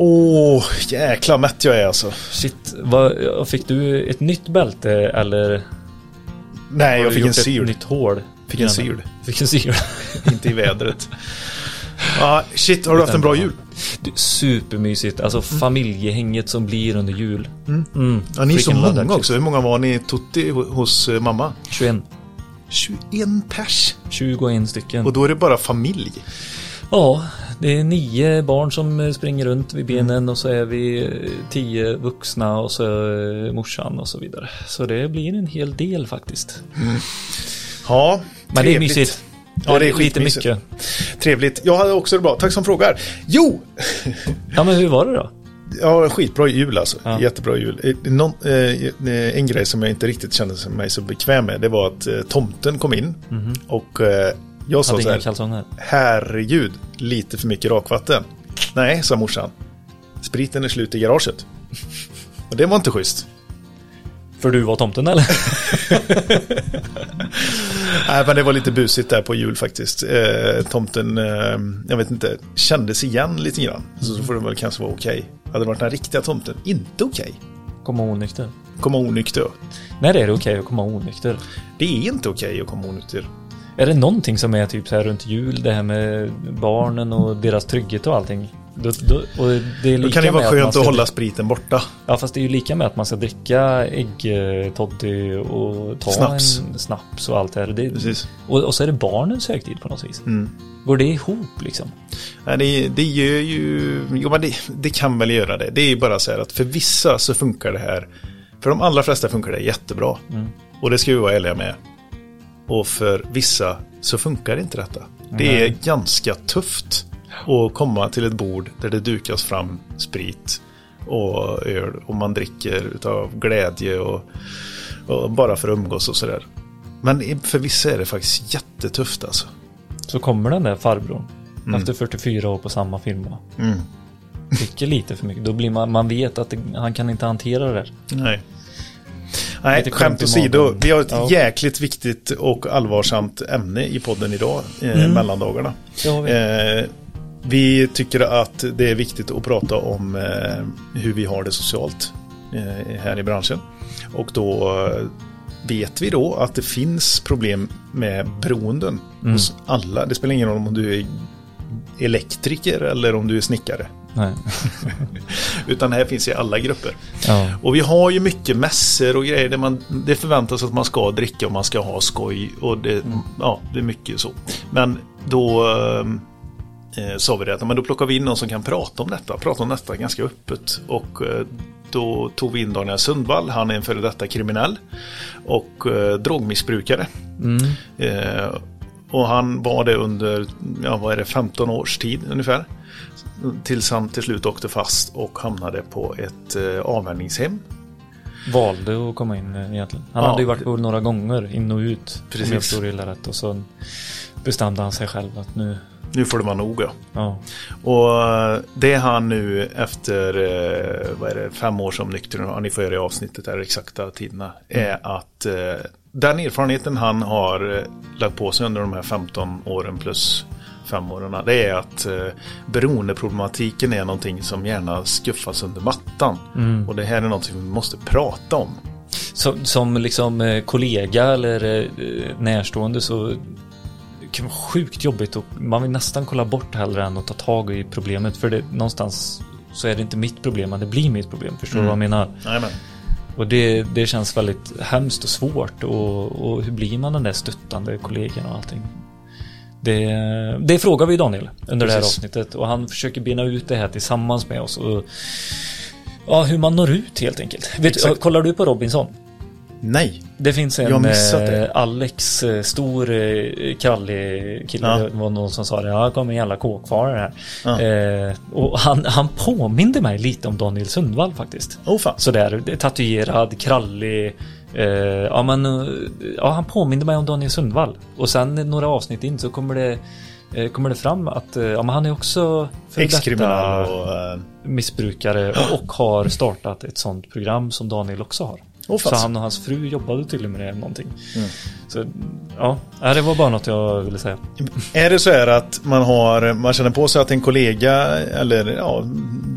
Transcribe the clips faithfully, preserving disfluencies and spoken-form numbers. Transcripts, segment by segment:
Åh, oh, jäkla mätt jag är alltså. Shit, vad, fick du ett nytt bälte eller? Nej, jag fick en syr. Nytt hål. Fick en syr. Fick en syr. Inte i vädret. Ah, shit, har du haft en bra jul? Du, supermysigt, alltså mm. familjehänget som blir under jul. Mm. Mm. Ja, ni är så många där, också. Hur många var ni totti hos mamma? tjugoett. tjugoett pers? tjugoett stycken. Och då är det bara familj? Ja, det är nio barn som springer runt vid benen mm. och så är vi tio vuxna och så morsan och så vidare. Så det blir en hel del faktiskt. Mm. Ja, trevligt. Men det är mysigt. Ja, det är lite mycket. Trevligt. Jag hade också det bra. Tack som frågar. Jo! Ja, men hur var det då? Ja, skitbra jul alltså. Ja. Jättebra jul. Någon, eh, en grej som jag inte riktigt kände mig så bekväm med, det var att eh, tomten kom in mm-hmm. och eh, jag sa så här, herregud, lite för mycket rakvatten. Nej, sa morsan. Spriten är slut i garaget. Och det var inte schysst. För du var tomten, eller? Nej, men det var lite busigt där på jul faktiskt. Eh, tomten, eh, jag vet inte, kändes igen lite grann. Så, så får det väl kanske vara okej. Okay. Hade det varit den riktiga tomten, inte okej. Okay. Komma onykter. Komma onykter. När är det okej okay att komma onykter? Det är inte okej okay att komma onykter. Är det någonting som är typ så här runt jul, det här med barnen och deras trygghet och allting? Då, då, och det är lika då kan det vara skönt att, att hålla spriten borta. Ja, fast det är ju lika med att man ska dricka äggtoddy och ta snaps. En snaps och allt det här. Det, precis. Och, och så är det barnens högtid på något vis. Mm. Går det ihop liksom? Ja, det, det gör ju... Jo, men det, det kan väl göra det. Det är ju bara så här att för vissa så funkar det här. För de allra flesta funkar det jättebra. Mm. Och det ska vi vara ärliga med. Och för vissa så funkar inte detta. Mm. Det är ganska tufft. Och komma till ett bord där det dukas fram sprit och öl och man dricker utav glädje och, och bara för att umgås och sådär. Men för vissa är det faktiskt jättetufft alltså. Så kommer den där farbrorn mm. efter fyrtiofyra år på samma film mm. dricker lite för mycket. Då blir man, man vet att det, han kan inte hantera det där. Nej. Nej, skämt åsido. Vi har ett ja. jäkligt viktigt och allvarsamt ämne i podden idag, eh, mm. mellandagarna. Ja, vi. Eh, vi tycker att det är viktigt att prata om eh, hur vi har det socialt eh, här i branschen. Och då vet vi då att det finns problem med beroenden mm. hos alla. Det spelar ingen roll om du är elektriker eller om du är snickare. Nej. Utan här finns ju alla grupper ja. Och vi har ju mycket mässor och grejer där man, det förväntas att man ska dricka och man ska ha skoj och det, mm. ja, det är mycket så. Men då eh, sa vi det att men då plockar vi in någon som kan prata om detta prata om detta ganska öppet. Och eh, då tog vi in Daniel Sundvall. Han är en före detta kriminell och eh, drogmissbrukare mm. eh, och han var det under ja, vad är det, femton års tid ungefär. Tills han till slut åkte fast och hamnade på ett eh, avvänjningshem. Valde att komma in egentligen. Han ja, hade ju varit på några gånger in och ut. Precis. Och så bestämde han sig själv att nu... Nu får det vara nog, ja. ja. Och det är han nu efter eh, vad är det, fem år som nykter. Ja, ni får göra i avsnittet där exakta tiderna. Mm. Är att eh, den erfarenheten han har lagt på sig under de här femton åren plus... femårarna, det är att eh, beroendeproblematiken är någonting som gärna skuffas under mattan mm. och det här är någonting vi måste prata om. Som, som liksom eh, kollega eller eh, närstående så det kan vara sjukt jobbigt och man vill nästan kolla bort hellre än att ta tag i problemet, för det, någonstans så är det inte mitt problem, men det blir mitt problem, förstår du mm. vad jag menar? Amen. Och det, det känns väldigt hemskt och svårt och, och hur blir man den där stöttande kollegan och allting? Det, det frågar vi Daniel under Precis. Det här avsnittet och han försöker bena ut det här tillsammans med oss och, ja, hur man når ut helt enkelt. Vet, kollar du på Robinson? Nej. Det finns en det. Alex, stor krallig kille, ja. Det var någon som sa det, ja, kom en jävla kåkfarare här ja. eh, och han, han påminde mig lite om Daniel Sundvall faktiskt. Oh, fan. Sådär, tatuerad, krallig. Uh, ja, men, uh, ja, han påminner mig om Daniel Sundvall. Och sen några avsnitt in så kommer det, uh, kommer det fram att uh, ja, men han är också ex-kriminell och uh... missbrukare och, och har startat ett sånt program som Daniel också har. Oh, så han och hans fru jobbade tydligen med det eller någonting. Mm. Så ja, det var bara något jag ville säga. Är det så här att man, har, man känner på sig att en kollega eller ja,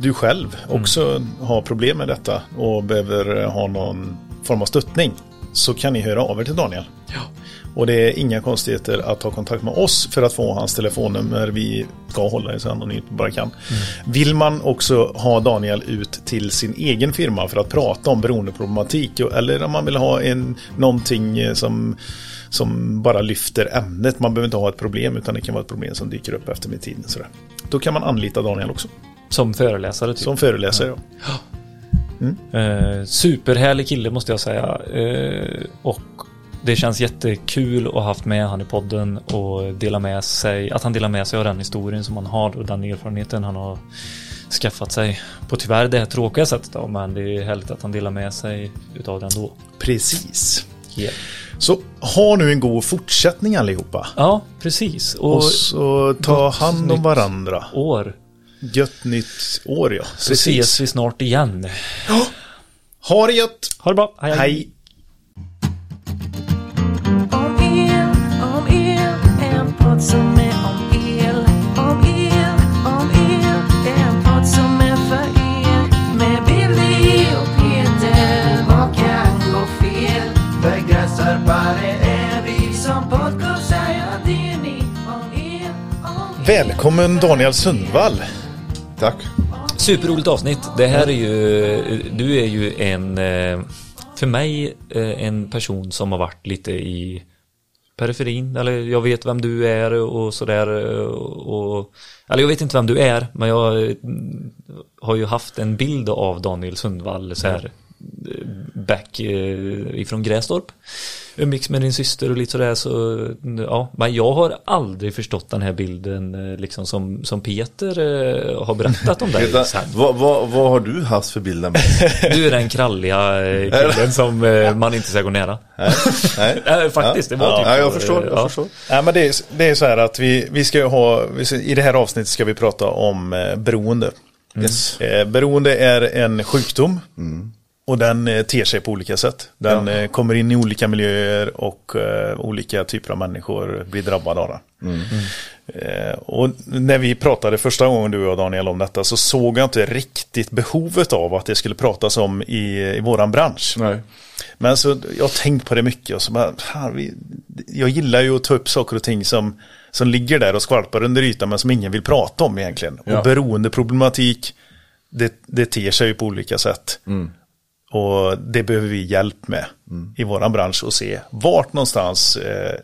du själv också mm. har problem med detta och behöver ha någon form av stöttning, så kan ni höra av er till Daniel. Ja. Och det är inga konstigheter att ta kontakt med oss för att få hans telefonnummer. Vi ska hålla det så anonymt bara kan. Mm. Vill man också ha Daniel ut till sin egen firma för att prata om beroendeproblematik, eller om man vill ha en, någonting som, som bara lyfter ämnet. Man behöver inte ha ett problem, utan det kan vara ett problem som dyker upp efter med tiden. Sådär. Då kan man anlita Daniel också. Som föreläsare? Typ. Som föreläsare, ja. ja. Mm. Uh, superhärlig kille måste jag säga. Uh, och det känns jättekul att ha haft med han i podden och dela med sig, att han delar med sig av den historien som han har och den erfarenheten han har skaffat sig på tyvärr det här tråkiga sättet då, men det är härligt att han delar med sig utav den då. Precis. Yeah. Så ha nu en god fortsättning allihopa. Ja, precis. Och, och så ta hand om varandra. År. Gött nytt år, ja. Precis. Så ses vi snart igen. Oh, ha det gött! Ha det bra. Hej! Hej. Som är om el, om el, om el. En podd som är för er. Med Billy och Peter. Vad kan gå fel? För Grästorpare är vi som podcastar. Ja, det är ni. Om el, om el. Välkommen Daniel Sundvall. Tack. Superroligt avsnitt. Det här är ju, du är ju en, för mig en person som har varit lite i periferin, eller jag vet vem du är och sådär, och, eller jag vet inte vem du är, men jag har ju haft en bild av Daniel Sundvall så här back ifrån Grästorp, umgicks med din syster och lite sådär, så ja, men jag har aldrig förstått den här bilden liksom som, som Peter har berättat om dig. Vad va, va har du haft för bilden? Du är den kralliga killen som man inte ska gå nära. Nej, nej. Faktiskt, det var ja, typ ja, jag förstår, jag ja. förstår. Ja, men det är, det är så här att vi, vi ska ha, i det här avsnittet ska vi prata om beroende. Yes. Beroende är en sjukdom. Mm. Och den ter sig på olika sätt. Den ja. kommer in i olika miljöer och uh, olika typer av människor blir drabbade av det. Mm. Uh, och när vi pratade första gången du och Daniel om detta, så såg jag inte riktigt behovet av att det skulle pratas om i, i våran bransch. Nej. Men så jag har tänkt på det mycket och så bara, fan, vi, jag gillar ju att ta upp saker och ting som, som ligger där och skvalpar under ytan men som ingen vill prata om egentligen. Ja. Och beroendeproblematik, det, det ter sig ju på olika sätt. Mm. Och det behöver vi hjälp med mm. i våran bransch, och se vart någonstans eh,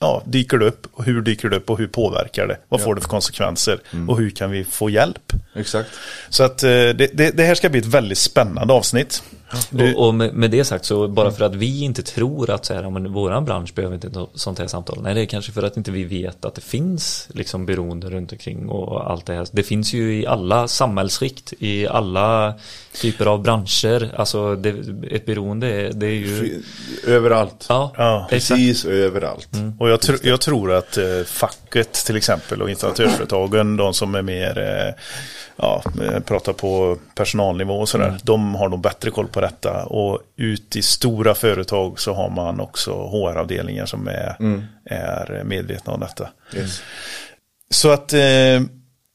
ja, dyker det upp, och hur dyker det upp och hur påverkar det? Vad ja. får det för konsekvenser mm. och hur kan vi få hjälp? Exakt. Så att eh, det, det, det här ska bli ett väldigt spännande avsnitt. Du... Och, och med, med det sagt, så bara för att vi inte tror att så här, men våran bransch behöver inte något sånt här samtal. Nej, det är kanske för att inte vi vet att det finns liksom beroende runt omkring och allt det här. Det finns ju i alla samhällsskikt, i alla typer av branscher. Alltså det, ett beroende, det är ju... Överallt. Ja, ja. Precis överallt. Mm. Och jag, tr- jag tror att eh, facket till exempel och installatörsföretagen, de som är mer... Eh, ja, pratar på personalnivå och sådär, mm. de har nog bättre koll på detta, och ut i stora företag så har man också H R-avdelningar som är, mm. är medvetna om detta. Yes. Så att eh,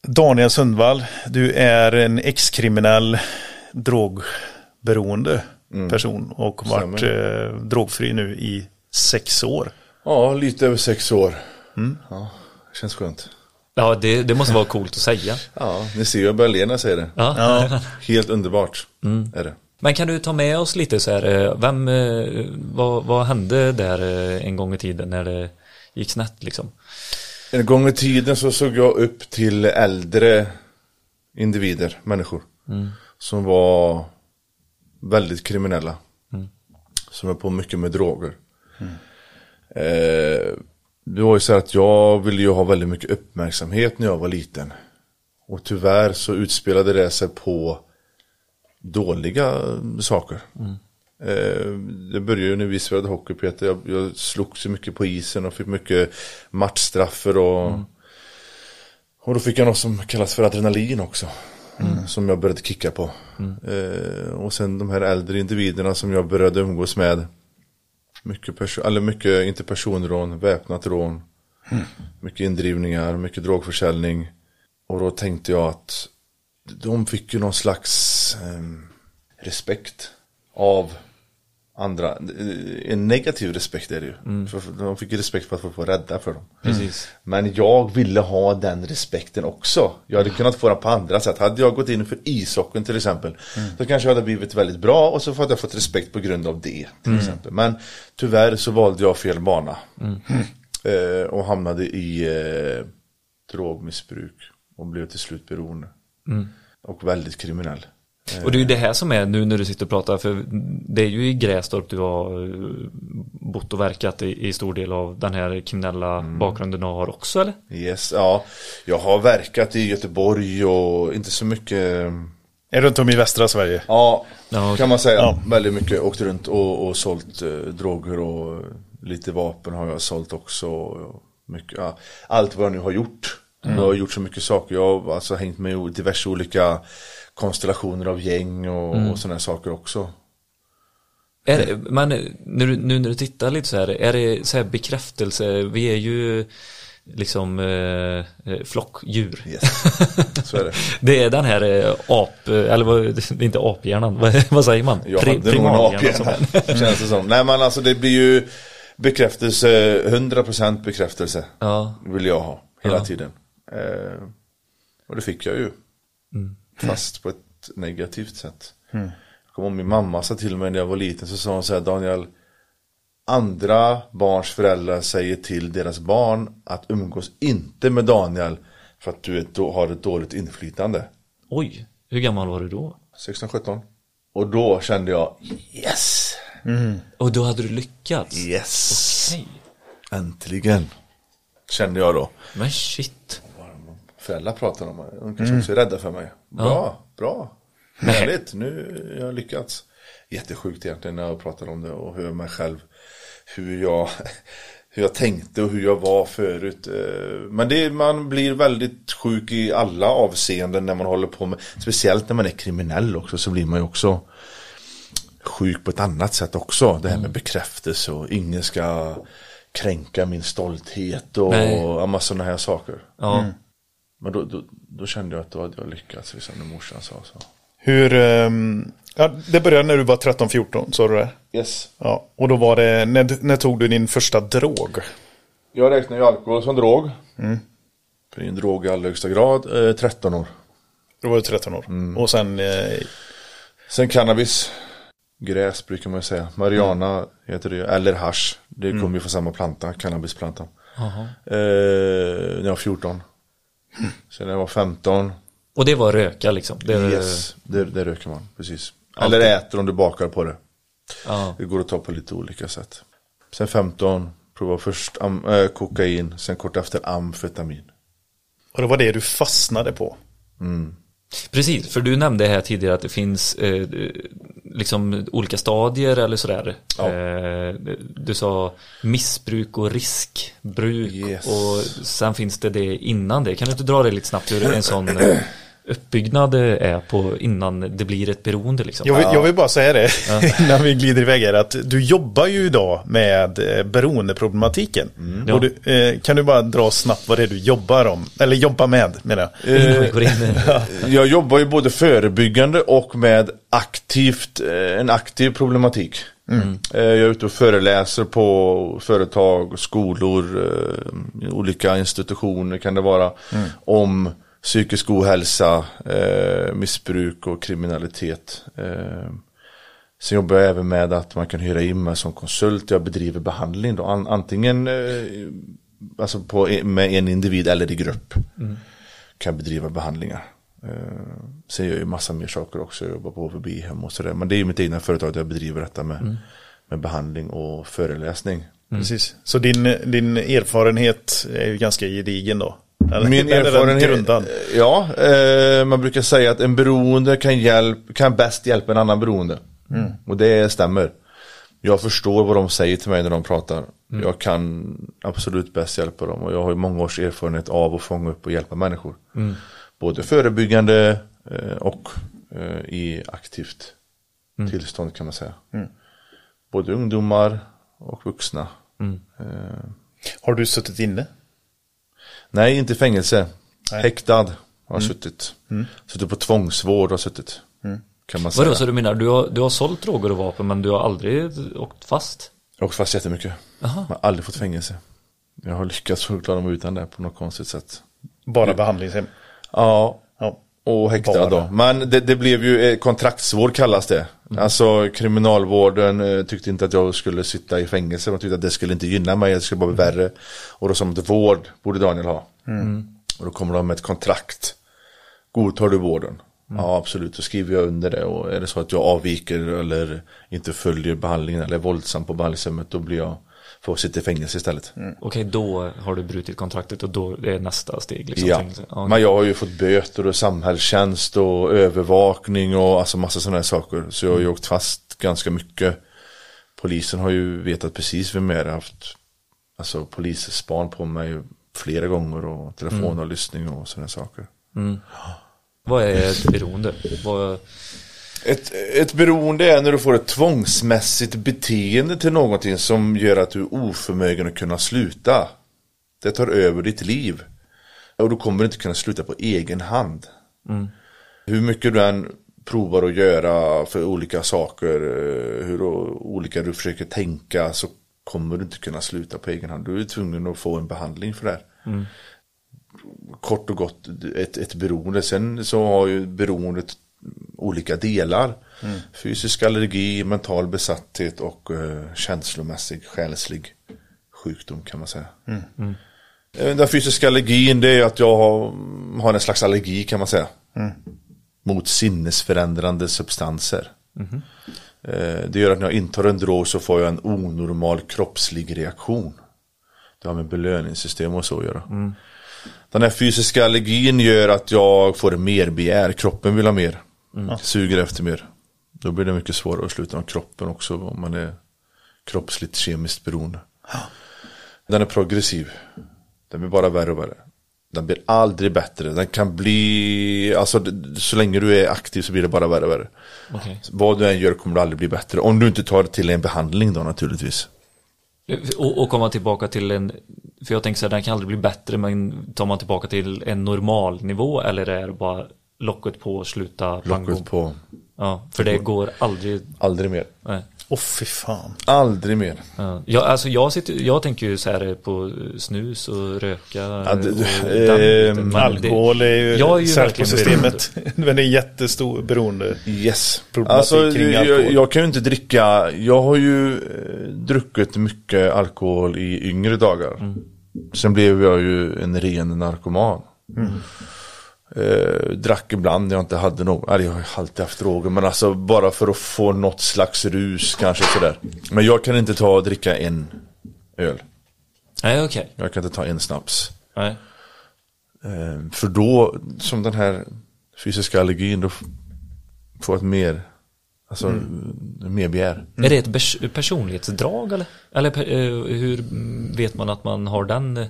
Daniel Sundvall, du är en ex-kriminell drogberoende mm. person och har varit eh, drogfri nu i sex år. Ja, lite över sex år. Mm. Ja, det känns skönt. Ja, det, det måste vara coolt att säga. Ja, ni ser ju att Berlena säger det. Ja. Ja, helt underbart mm. är det. Men kan du ta med oss lite så här, vem, vad, vad hände där en gång i tiden när det gick snett liksom? En gång i tiden så såg jag upp till äldre individer, människor mm. som var väldigt kriminella. Mm. Som var på mycket med droger. Mm. Eh, Det var ju så att jag ville ju ha väldigt mycket uppmärksamhet när jag var liten. Och tyvärr så utspelade det sig på dåliga saker. Mm. Eh, det började ju när vi spelade hockey, Peter. Jag, jag slog så mycket på isen och fick mycket matchstraffer. Och, mm. och då fick jag något som kallas för adrenalin också. Mm. Som jag började kicka på. Mm. Eh, och sen de här äldre individerna som jag började umgås med. Mycket, perso- eller mycket inte personrån, väpnat rån, mm. mycket indrivningar, mycket drogförsäljning. Och då tänkte jag att de fick ju någon slags eh, respekt av andra. En negativ respekt är det ju. Mm. För de fick ju respekt för att folk var rädda för dem. Precis. Men jag ville ha den respekten också. Jag hade kunnat få den på andra sätt. Hade jag gått in för ishockeyn till exempel, mm. så kanske jag hade blivit väldigt bra och så hade jag fått respekt på grund av det till mm. exempel. Men tyvärr så valde jag fel bana. Mm. Eh, och hamnade i eh, drogmissbruk och blev till slut beroende. Mm. Och väldigt kriminell. Och det är ju det här som är nu när du sitter och pratar, för det är ju i Grästorp du har bott och verkat i, i stor del av den här kriminella mm. bakgrunden du har också, eller? Yes, ja. Jag har verkat i Göteborg och inte så mycket... Är runt om i västra Sverige? Ja, ja, kan man säga. Ja. Väldigt mycket. Åkt runt och, och sålt eh, droger och lite vapen har jag sålt också. Och mycket, ja. Allt vad jag nu har gjort. Mm. Jag har gjort så mycket saker. Jag har alltså hängt med i diverse olika konstellationer av gäng och, mm. och sådana saker också. Är det, men nu, nu när du tittar lite så här, är det så här bekräftelse? Vi är ju liksom eh, flockdjur. Yes. Så är det. Det är den här eh, ap, eller vad, inte aphjärnan, vad, vad säger man? Jag Pri, hade nog en aphjärna, känns det som. Nej, men alltså det blir ju bekräftelse, hundra procent bekräftelse ja. Vill jag ha hela ja. Tiden. Eh, och det fick jag ju. Mm. Fast på ett negativt sätt. Mm. Jag kom om min mamma sa till mig när jag var liten, så sa hon så här: Daniel, andra barns föräldrar säger till deras barn att umgås inte med Daniel för att du har ett dåligt inflytande. Oj, hur gammal var du då? sexton sjutton. Och då kände jag, yes! Mm. Och då hade du lyckats? Yes! Okej. Äntligen, kände jag då. Men shit. Föräldrar pratar om mig. De kanske mm. också är rädda för mig. Bra, ja. Bra. Härligt, nu har jag lyckats. Jättesjukt egentligen när jag pratar om det och hör mig själv. Hur jag, hur jag tänkte och hur jag var förut. Men det, man blir väldigt sjuk i alla avseenden när man håller på med. Speciellt när man är kriminell också, så blir man ju också sjuk på ett annat sätt också. Det här med bekräftelse och ingen ska kränka min stolthet och, och en massa sådana här saker. Ja. Mm. Men då, då, då kände jag att då hade jag lyckats, liksom när morsan sa så. Hur, um, ja, det började när du var tretton fjorton, sa du det? Yes. Ja, och då var det, när, när tog du din första drog? Jag räknar ju alkohol som drog. Mm. För det är en drog i allra högsta grad, eh, tretton år. Då var du tretton år. Mm. Och sen? Eh... Sen cannabis. Gräs brukar man ju säga. Mariana mm. heter det ju, eller hasch. Det kommer mm. ju från samma planta, cannabisplantan. Aha. Eh, när jag var fjorton. Mm. Sen när jag var femton. Och det var röka liksom? Det, yes, det, det röker man, precis. Alltid. Eller äter om du bakar på det. Ah. Det går att ta på lite olika sätt. Sen femton, prova först am- äh, kokain, sen kort efter amfetamin. Och det var det du fastnade på? Mm. Precis, för du nämnde här tidigare att det finns eh, liksom olika stadier eller sådär. Ja. Eh, du sa missbruk och riskbruk, yes. och sen finns det det innan det. Kan du inte dra det lite snabbt hur en sån uppbyggnad är på innan det blir ett beroende? Liksom? Jag, vill, jag vill bara säga det innan vi glider iväg här, att du jobbar ju idag med beroendeproblematiken. Mm. Ja. Och du, eh, kan du bara dra snabbt vad det är du jobbar om? Eller jobbar med, menar jag. Innan vi går in. Jag jobbar ju både förebyggande och med aktivt, en aktiv problematik. Mm. Jag är ute och föreläser på företag, skolor, olika institutioner kan det vara, mm. om psykisk ohälsa, eh, missbruk och kriminalitet. Eh, sen jobbar jag även med att man kan hyra in mig som konsult. Jag bedriver behandling då, an- antingen eh, alltså på, med en individ eller i grupp. Mm. Kan bedriva behandlingar. Eh, sen gör jag ju massa mer saker också. Jag jobbar på H V B-hem och sådär. Men det är ju mitt egna företag att jag bedriver detta med, mm. med behandling och föreläsning. Mm. Precis. Så din, din erfarenhet är ju ganska gedigen då? Min erfarenhet, ja, eh, man brukar säga att en beroende kan, hjälp, kan bäst hjälpa en annan beroende. Mm. Och det stämmer. Jag förstår vad de säger till mig när de pratar. Mm. Jag kan absolut bäst hjälpa dem. Och jag har ju många års erfarenhet av att fånga upp och hjälpa människor. Mm. Både förebyggande eh, och eh, i aktivt mm. tillstånd kan man säga. Mm. Både ungdomar och vuxna. Mm. Eh. Har du suttit inne? Nej, inte fängelse. Nej. Häktad har mm. suttit. Mm. Suttit på tvångsvård och suttit. Mm. Kan man säga. Vadå, så du menar, du har, du har sålt droger och vapen men du har aldrig åkt fast? Jag har åkt fast jättemycket. Aha. Jag har aldrig fått fängelse. Jag har lyckats förklara mig utan det på något konstigt sätt. Bara du, behandlingshem? Ja, ja. Och häktad då. Men det, det blev ju kontraktsvård kallas det. Mm. Alltså kriminalvården tyckte inte att jag skulle sitta i fängelse. De tyckte att det skulle inte gynna mig, det skulle bara bli mm. värre. Och då sa de att vård borde Daniel ha. Mm. Och då kommer de med ett kontrakt. Godtar du vården? Mm. Ja, absolut. Då skriver jag under det. Och är det så att jag avviker eller inte följer behandlingen eller är våldsam på behandlingshemmet, då blir jag... Får sitta i fängelse istället. Mm. Okej, då har du brutit kontraktet och då är nästa steg. Liksom. Ja, okay. Men jag har ju fått böter och samhällstjänst och övervakning och alltså massa sådana här saker. Så jag har ju åkt fast ganska mycket. Polisen har ju vetat precis vem jag har haft. Alltså polisspan på mig flera gånger och telefonavlyssning och, och sådana här saker. Mm. Vad är ett beroende? Vad... Ett, ett beroende är när du får ett tvångsmässigt beteende till någonting som gör att du är oförmögen att kunna sluta. Det tar över ditt liv. Och då kommer du inte kunna sluta på egen hand. Mm. Hur mycket du än provar att göra för olika saker, hur olika du försöker tänka, så kommer du inte kunna sluta på egen hand. Du är tvungen att få en behandling för det här. Mm. Kort och gott ett, ett beroende. Sen så har ju beroendet olika delar. Mm. Fysisk allergi, mental besatthet och uh, känslomässig, själslig sjukdom kan man säga. Mm. Mm. Den fysiska allergin, det är att jag har, har en slags allergi kan man säga. Mm. Mot sinnesförändrande substanser. Mm. Uh, det gör att när jag intar en drog så får jag en onormal kroppslig reaktion. Det har med belöningssystem och så att göra. Mm. Den här fysiska allergin gör att jag får mer begär. Kroppen vill ha mer. Mm. Suger efter mer. Då blir det mycket svårare att sluta med kroppen också om man är kroppsligt kemiskt beroende. Den är progressiv. Den blir bara värre och värre. Den blir aldrig bättre. Den kan bli... Alltså, så länge du är aktiv så blir det bara värre och värre. Okay. Vad du än gör kommer det aldrig bli bättre. Om du inte tar till en behandling då naturligtvis. Och, och komma tillbaka till en... För jag tänker så här, den kan aldrig bli bättre, men tar man tillbaka till en normal nivå eller är det bara locket på och sluta bango? Locket på. Ja, för det går aldrig... Aldrig mer. Nej. Åh, fy fan. Aldrig mer. Ja. Jag, alltså, jag, sitter, jag tänker ju så här på snus och röka. Ja, det, och damm, eh, alkohol är ju, jag är ju verkligen systemet. Men det är jättestor beroende. Yes. Alltså, kring jag, jag kan ju inte dricka. Jag har ju druckit mycket alkohol i yngre dagar. Mm. Sen blev jag ju en ren narkoman. Mm. Eh, drack ibland när jag inte hade något. Eller jag har alltid haft droger, men alltså bara för att få något slags rus kanske sådär. Men jag kan inte ta och dricka en öl. Nej, okej. Okay. Jag kan inte ta en snaps. Nej. Eh, för då, som den här fysiska allergin, då får ett mer, alltså mm. mer begär. Mm. Är det ett pers- personlighetsdrag eller? Eller eh, hur vet man att man har den?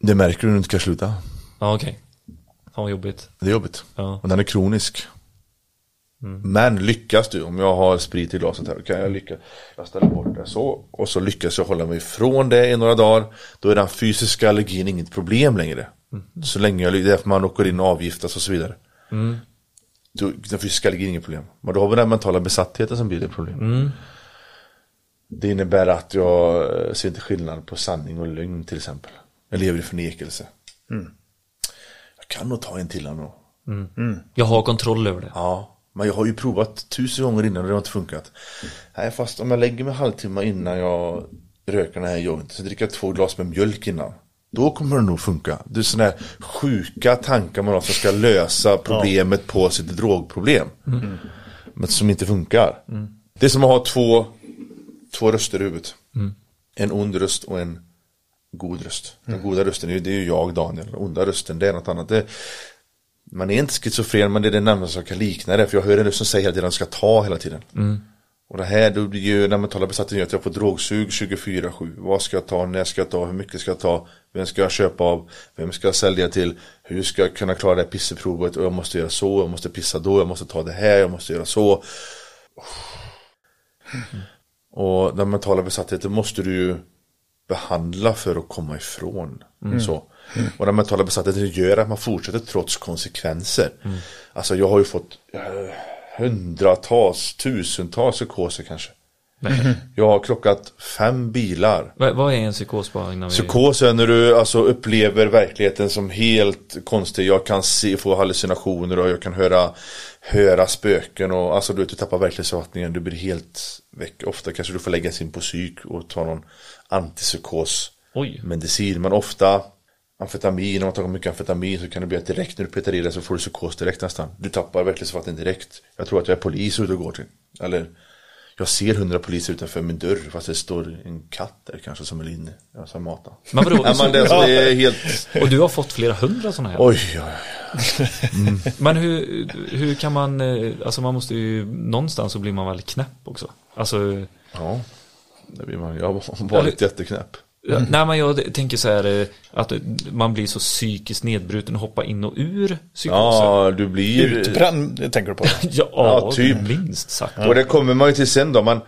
Det märker du när du inte kan sluta. Ja, okej. Okay. Fan, jobbigt. Det är jobbigt. Ja. Och den är kronisk. Mm. Men lyckas du, om jag har sprit i glaset här, kan jag lyckas. Jag ställer bort det så, och så lyckas jag hålla mig ifrån det i några dagar. Då är den fysiska allergin inget problem längre. Mm. Så länge jag, det är för man åker in och avgiftas och så vidare. Mm. Då, den fysiska allergin är inget problem. Men då har vi den mentala besattheten som blir ett problem. Mm. Det innebär att jag ser inte skillnad på sanning och lögn till exempel. Jag lever i förnekelse. Mm. Kan nog ta en till honom. Mm. Mm. Jag har kontroll över det. Ja, men jag har ju provat tusen gånger innan och det har inte funkat. Mm. Nej, fast om jag lägger mig halvtimme innan jag röker den här joint, så dricker jag två glas med mjölk innan. Då kommer det nog funka. Det är sådana här sjuka tankar man har som ska lösa problemet ja. På sitt drogproblem. Mm. Men som inte funkar. Mm. Det är som att ha två, två röster i huvudet. Mm. En ond röst och en god röst. Den goda rösten är ju, det är ju jag, Daniel. Den onda rösten, det är något annat. Det, man är inte schizofren, men det är det närmaste som kan likna det. För jag hör en röst som säger att den ska ta hela tiden. Mm. Och det här, då blir ju den mentala besatten att jag får drogsug tjugofyra sju. Vad ska jag ta? När ska jag ta? Hur mycket ska jag ta? Vem ska jag köpa av? Vem ska jag sälja till? Hur ska jag kunna klara det här pisseprovet? Och jag måste göra så, jag måste pissa då, jag måste ta det här, jag måste göra så. Oh. Mm. Och den mentala besattheten måste du ju behandla för att komma ifrån. Mm. Så Mm. Och den mentala besattheten gör att man fortsätter trots konsekvenser. Mm. Alltså jag har ju fått eh, hundratals, tusentals psykoser kanske. Mm. Jag har klockat fem bilar. Va, vad är en psykos? Psykos är när du alltså upplever verkligheten som helt konstig. Jag kan se, få hallucinationer och jag kan höra, höra spöken. Och, alltså du, du tappar verklighetsfattningen. Du blir helt väck. Ofta kanske du får lägga sig in på psyk och ta någon antipsykos medicin. Men ofta amfetamin, om man tar mycket amfetamin så kan det bli att direkt när du petar i det så får du psykos direkt nästan. Du tappar verklighetsfattningen direkt. Jag tror att jag är polis ute och går till. Eller... Jag ser hundra poliser utanför min dörr fast det står en katt där kanske som är inne. Jag ska mata. Men vadå? Nej, men det, så det är helt... Och du har fått flera hundra sådana här. Oj, oj, oj. Mm. Men hur, hur kan man... Alltså man måste ju... Någonstans så blir man väl knäpp också. Alltså... Ja, det blir man. Jag har varit ja, jätteknäpp. Mm. Nej, men jag tänker så här att man blir så psykiskt nedbruten och hoppar in och ur psykoser. Ja, du blir... Utbränd, tänker du på. ja, ja, typ. Minst sagt. Ja. Och det kommer man ju till sen då, man,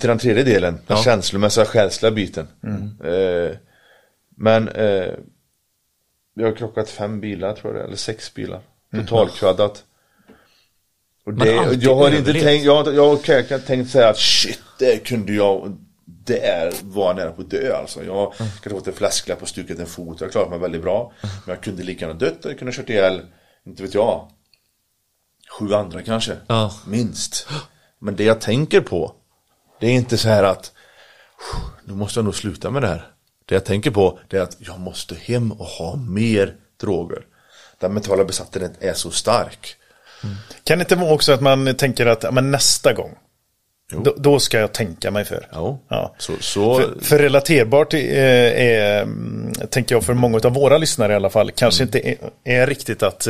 till den tredje delen, den ja. känslomässiga, själsliga biten. Mm. Eh, men eh, jag har krockat fem bilar, tror jag, eller sex bilar. Totalkvaddat. Och det, jag har inte tänkt, jag, jag, okay, jag har tänkt säga att shit, det kunde jag... där var nära på att dö alltså. Jag mm. kanske åt en flaskla på stuket en fot. Jag klarade mig väldigt bra. Men jag kunde lika gärna dött. Jag kunde ha kört ihjäl, inte vet jag, sju andra kanske. Mm. Minst. Men det jag tänker på, det är inte så här att nu måste jag nog sluta med det här. Det jag tänker på, det är att jag måste hem och ha mer droger. Den mentala besattheten är så stark. Mm. Kan det inte vara också att man tänker att men nästa gång Då, då ska jag tänka mig för. Jo, ja. så, så... För, för relaterbart är, är, tänker jag för många av våra lyssnare i alla fall, kanske mm. inte är, är riktigt att,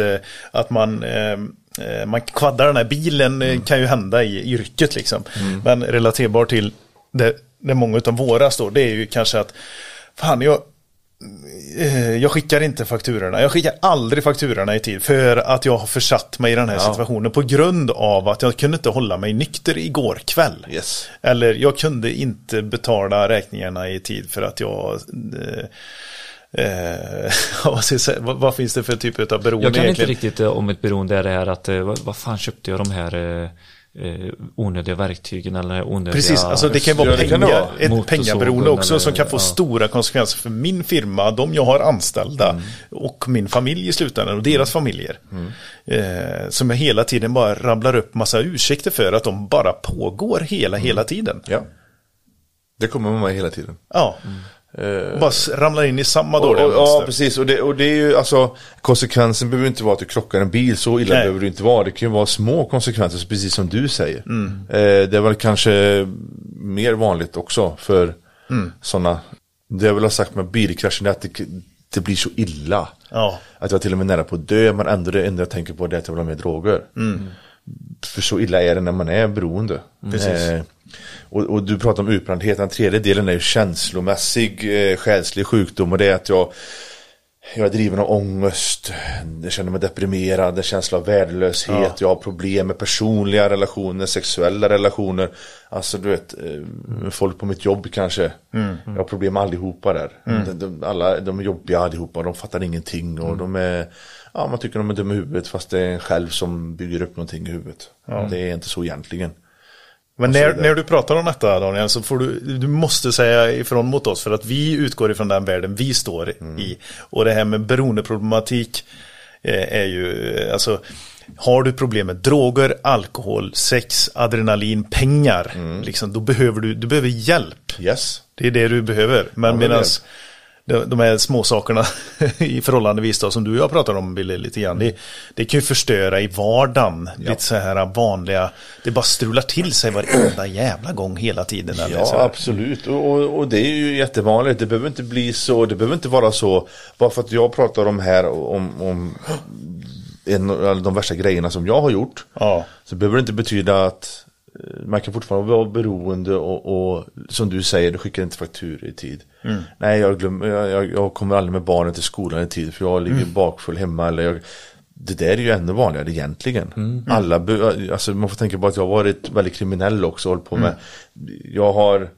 att man, man kvaddar den här bilen mm. kan ju hända i yrket liksom. Mm. Men relaterbart till det, det många av våra står, det är ju kanske att fan jag jag skickar inte fakturorna. Jag skickar aldrig fakturorna i tid för att jag har försatt mig i den här ja. situationen på grund av att jag kunde inte hålla mig nykter igår kväll. Yes. Eller jag kunde inte betala räkningarna i tid för att jag... Eh, Eh, vad, vad, vad finns det för typ av beroende? Jag kan egentligen inte riktigt om ett beroende är det här att vad, vad fan köpte jag de här... Eh... Eh, onödiga verktygen eller onödiga... Precis, alltså det kan ju vara pengar, ett pengaberoende också som kan få ja. stora konsekvenser för min firma, de jag har anställda mm. och min familj i slutändan och deras familjer. Mm. Eh, som jag hela tiden bara rabblar upp massa ursäkter för att de bara pågår hela, mm. hela tiden. Ja. Det kommer man med hela tiden. Ja. Mm. Uh, bara ramlar in i samma dåliga mönster. Ja, precis. Och det, och det är ju alltså konsekvensen behöver inte vara att du krockar en bil. Så illa behöver det inte vara. Det kan ju vara små konsekvenser, precis som du säger. Mm. Uh, det är väl kanske mer vanligt också för mm. sådana. Det jag vill ha sagt med bilkraschen är att det, det blir så illa. Ja. Att jag till och med nära på att dö. Men ändå det enda jag tänker på är att jag vill ha mer droger. Mm. För så illa är det när man är beroende. Precis. Eh, och, och du pratar om utbrändhet. Den tredje delen är ju känslomässig, eh, själslig sjukdom. Och det är att jag, jag är driven av ångest. Jag känner mig deprimerad. En känsla av värdelöshet. Ja. Jag har problem med personliga relationer, sexuella relationer. Alltså du vet, eh, folk på mitt jobb kanske. Mm, mm. Jag har problem med allihopa där. Mm. De, de, alla, de är jobbiga allihopa. De fattar ingenting och mm. de är... Ja, man tycker de är dum i huvudet fast det är en själv som bygger upp någonting i huvudet. Ja. Det är inte så egentligen. Men när, när du pratar om detta, Daniel, så får du, du måste säga ifrån mot oss för att vi utgår ifrån den världen vi står mm. i. Och det här med beroendeproblematik eh, är ju... Alltså, har du problem med droger, alkohol, sex, adrenalin, pengar, mm. liksom, då behöver du, du behöver hjälp. Yes. Det är det du behöver. Men ja, medan... De, de här små sakerna i förhållandevis då, som du och jag pratar om Billy, lite grann. Det, det kan ju förstöra i vardagen. Ja. Lite så här vanliga... Det bara strular till sig varenda jävla gång hela tiden. Ja, så absolut. Och, och, och det är ju jättevanligt. Det behöver inte bli så... Det behöver inte vara så... Bara för att jag pratar om här om, om en, de värsta grejerna som jag har gjort. Ja. Så behöver det inte betyda att man kan fortfarande vara beroende och, och som du säger, du skickar inte fakturor i tid. Mm. Nej, jag, glömmer, jag, jag kommer aldrig med barnen till skolan i tid för jag ligger mm. bakfull hemma. Eller jag, det där är ju ännu vanligare egentligen. Mm. Alla, alltså, man får tänka på att jag har varit väldigt kriminell också. Håll på med. Mm. Jag har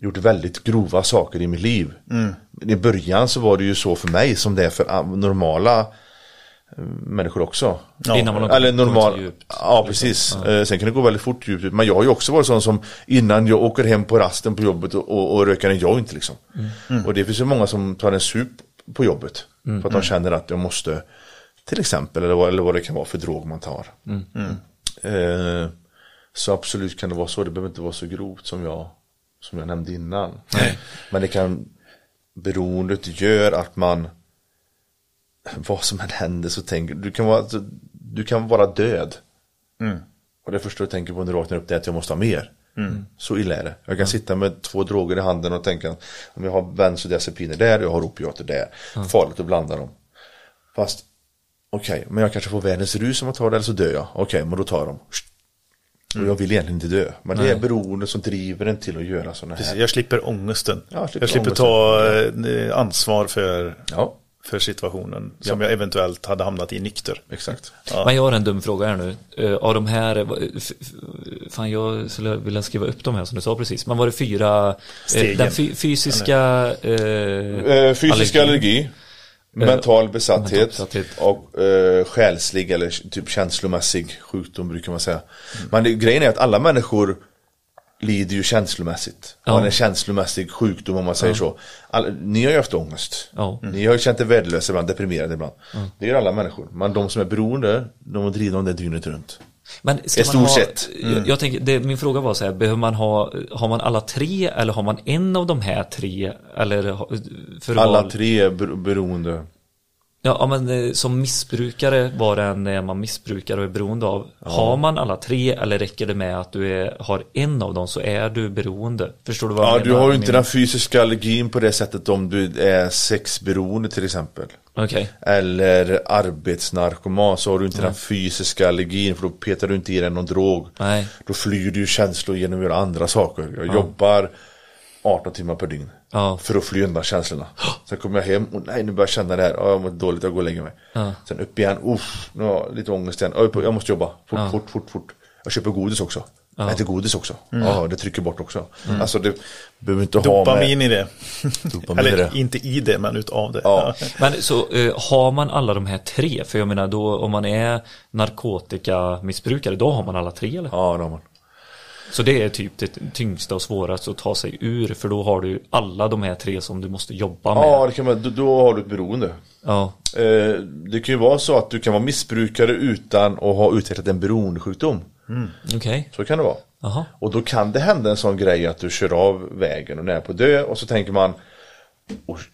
gjort väldigt grova saker i mitt liv. Mm. I början så var det ju så för mig som det är för normala människor också. Ja. Innan man har eller normal djupt, ja precis. Ja. Sen kan det gå väldigt fort djupt. Men jag har ju också varit sån som innan jag åker hem på rasten på jobbet och, och, och röker en joint liksom. Mm. Mm. Och det finns ju många som tar en sup på jobbet mm. för att de känner att de måste till exempel eller vad, eller vad det kan vara för drog man tar. Mm. Mm. Eh, så absolut kan det vara så. Det behöver inte vara så grovt som jag som jag nämnde innan. Nej. Men det kan beroendet gör att man vad som än händer så tänker du kan vara du kan vara död. Mm. Och det första du tänker på när du vaknar upp det är att jag måste ha mer. Mm. Så illa är det. Jag kan mm. sitta med två droger i handen och tänka om jag har benzodiazepiner där, jag har opiater där. Mm. Farligt att blanda dem. Fast okej, okay, men jag kanske får världens rus om jag tar det eller så dör jag. Okej, okay, men då tar de. Mm. Och jag vill egentligen inte dö. Men nej. Det är beroende som driver en till att göra sådana här. Precis, jag slipper ångesten. Ja, jag slipper, jag slipper ångesten. ta ansvar för... Ja. För situationen som ja. jag eventuellt hade hamnat i nykter. Exakt. Ja. Men jag har en dum fråga här nu. Uh, av de här... F- f- fan, jag skulle vilja skriva upp de här som du sa precis. Men var det fyra... Stegen. Uh, den f- fysiska... Uh, uh, fysisk allergi. allergi uh, mental besatthet. Mental besatthet. Och uh, själslig eller typ känslomässig sjukdom brukar man säga. Mm. Men det, grejen är att alla människor... lider ju känslomässigt. Ja. Man är känslomässig sjukdom om man säger ja. så. All, ni har ju haft ångest. Ja. Mm. Ni har ju känt er värdelösa ibland, deprimerade ibland. Mm. Det gör alla människor. Men de som är beroende, de har drivit om det dygnet runt. Men ska man ha, mm. jag, jag tänker, det, min fråga var så här, behöver man ha, har man alla tre eller har man en av de här tre? Eller, för alla var... tre är beroende. Ja, men som missbrukare, vad den är man missbrukar och är beroende av. Ja. Har man alla tre eller räcker det med att du är, har en av dem så är du beroende? Förstår du vad jag menar? Ja, du har ju inte den fysiska allergin på det sättet om du är sexberoende till exempel. Okay. Eller arbetsnarkoman så har du inte mm. den fysiska allergin för då petar du inte i dig någon drog. Nej. Då flyr du ju känslor genom att göra andra saker. Jag ja. jobbar arton timmar per dygn. Ja. För att fly undan känslorna. Sen kommer jag hem och nej, nu börjar jag känna det här. Ja, jag mår dåligt, jag går och lägger mig. Ja. Sen upp igen, uff, nu har jag lite ångest igen. Ja, jag måste jobba, fort, ja. fort, fort, fort. Jag köper godis också. Ja. Jag äter godis också. Mm. Ja, det trycker bort också. Mm. Alltså det behöver inte Dopamin ha med... i det. Dopamin Eller, i det. Inte i det, men utav det. Ja. Ja. Men så uh, har man alla de här tre? För jag menar då, om man är narkotikamissbrukare, då har man alla tre eller? Ja, det har man. Så det är typ det tyngsta och svåraste att ta sig ur. För då har du alla de här tre som du måste jobba med. Ja, det kan man, då, då har du ett beroende. Ja. Eh, det kan ju vara så att du kan vara missbrukare utan att ha utvecklat en beroendesjukdom. Mm. Okej. Okay. Så kan det vara. Aha. Och då kan det hända en sån grej att du kör av vägen och är nära på dö. Och så tänker man,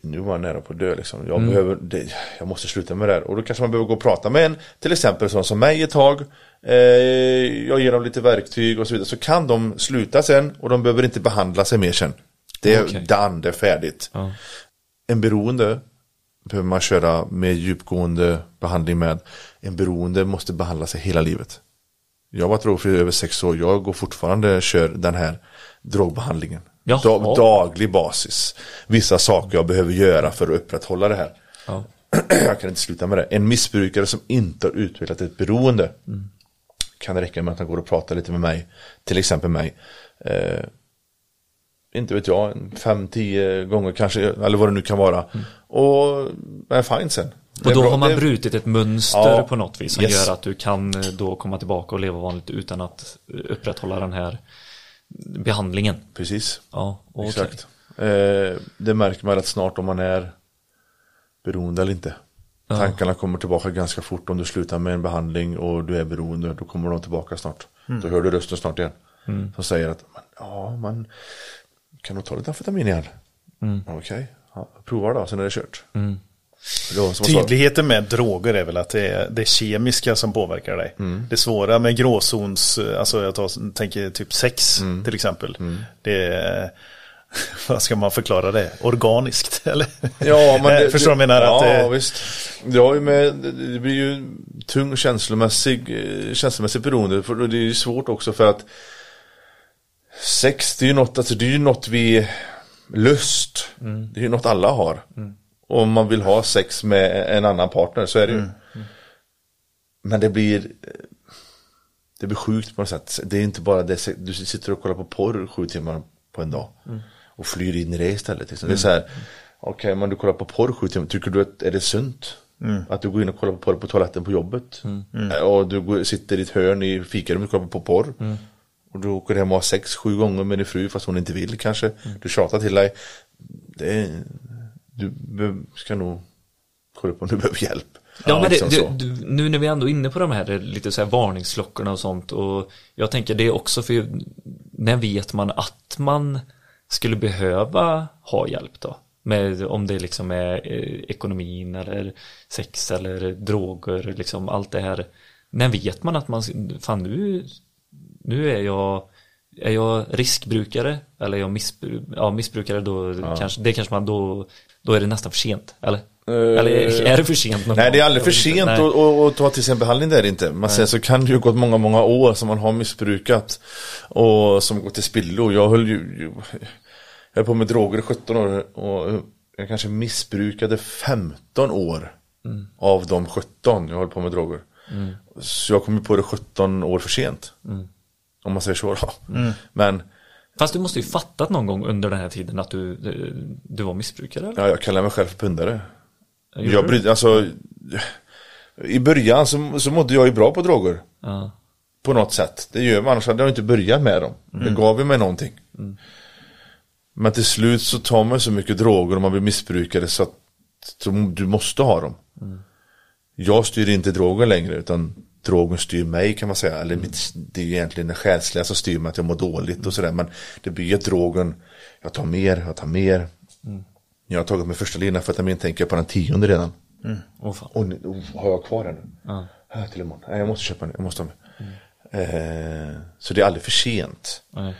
nu var jag nära på dö liksom. Jag, mm. behöver, det, jag måste sluta med det här. Och då kanske man behöver gå och prata med en. Till exempel sån som mig ett tag. Jag ger dem lite verktyg och så vidare. Så kan de sluta sen och de behöver inte behandla sig mer sen. Det är okay. done, det är färdigt. Ja. En beroende behöver man köra med djupgående behandling med. En beroende måste behandla sig hela livet. Jag har varit drogfri över sex år. Jag går fortfarande och kör den här drogbehandlingen. Ja. Dag, daglig basis. Vissa saker jag behöver göra för att upprätthålla det här. Ja. Jag kan inte sluta med det. En missbrukare som inte har utvecklat ett beroende mm. kan det räcka med att han går och pratar lite med mig, till exempel mig eh, inte vet jag fem till tio gånger kanske, eller vad det nu kan vara mm. och är fine sen. Och då bra, har man det... brutit ett mönster ja, på något vis som yes. gör att du kan då komma tillbaka och leva vanligt utan att upprätthålla den här behandlingen. Precis, ja, okay. exakt eh, det märker man rätt snart om man är beroende eller inte. Ja. Tankarna kommer tillbaka ganska fort om du slutar med en behandling och du är beroende, då kommer de tillbaka snart. Mm. Då hör du rösten snart igen mm. som säger att man, ja, man kan nog ta lite amfetamin igen. Mm. Okej, okay. ja, prova då, sen är det kört. Mm. Då, tydligheten med droger är väl att det är det kemiska som påverkar dig. Mm. Det svåra med gråzons, alltså jag tar, tänker typ sex mm. till exempel, mm. det är vad ska man förklara det? Organiskt eller? Ja, men det, förstår du menar ja, att ja, visst. Det har ju med det blir ju tung känslomässig känslomässigt beroende för det är ju svårt också för att sex det är ju något alltså det är ju något vi lust. Mm. Det är ju något alla har. Mm. Om man vill ha sex med en annan partner så är det ju. Mm. Mm. Men det blir det blir sjukt på något sätt. Det är inte bara det du sitter och kollar på porr sju timmar på en dag. Mm. och flyr in i det istället. Liksom. Mm. Det är så här, okej, okay, men du kollar på porr sju timmar, tycker du att är det sunt? Mm. Att du går in och kollar på porr på toaletten på jobbet. Mm. Mm. Och du går, sitter i ett hörn i fikarummet och kollar på porr. Mm. Och du åker hem och har sex sju gånger med din fru fast hon inte vill kanske. Mm. Du tjatar till dig. Det är, du ska nog kolla på om du behöver hjälp. Ja, men det, du, du, nu när vi är ändå inne på de här lite så här varningsklockorna och sånt, och jag tänker det också, för när vet man att man skulle behöva ha hjälp då? Med, om det liksom är ekonomin eller sex eller droger, liksom allt det här. När vet man att man, fan nu, nu är jag är jag riskbrukare eller är jag missbru, ja, missbrukare då, ja. Kanske, det kanske man då, då är det nästan för sent, eller? Eller är det för sent? Nej, det är aldrig för sent att, att, att ta till sin behandling, där inte. Man säger så kan det ju gått många, många år som man har missbrukat och som gått till spillo. Jag höll ju jag höll på med droger i sjutton år och jag kanske missbrukade femton år mm. av de sjutton jag höll på med droger. Mm. Så jag kom ju på det sjutton år för sent. Mm. Om man säger så då. Mm. Men fast du måste ju fattat någon gång under den här tiden att du, du var missbrukare, eller? Ja, jag kallar mig själv för pundare. Jag brydde, alltså, i början så, så mådde jag ju bra på droger. Ja. På något sätt. Det gör man, annars hade jag inte börjat med dem. Mm. Det gav ju mig någonting. Mm. Men till slut så tar man så mycket droger och man blir missbrukare så att så du måste ha dem. Mm. Jag styr inte drogen längre, utan drogen styr mig, kan man säga. Eller mm. mitt, det är ju egentligen det själsliga som styr mig, att jag mår dåligt mm. och sådär. Men det blir ju drogen, jag tar mer, jag tar mer. Mm. Jag har tagit min första lina för att jag tänker på den tionde redan. Mm. Oh, fan. Och, och har jag kvar den nu? Ah. Här till imorgon. Nej, jag måste köpa den. Jag måste ha med. Mm. Eh, så det är aldrig för sent. Mm.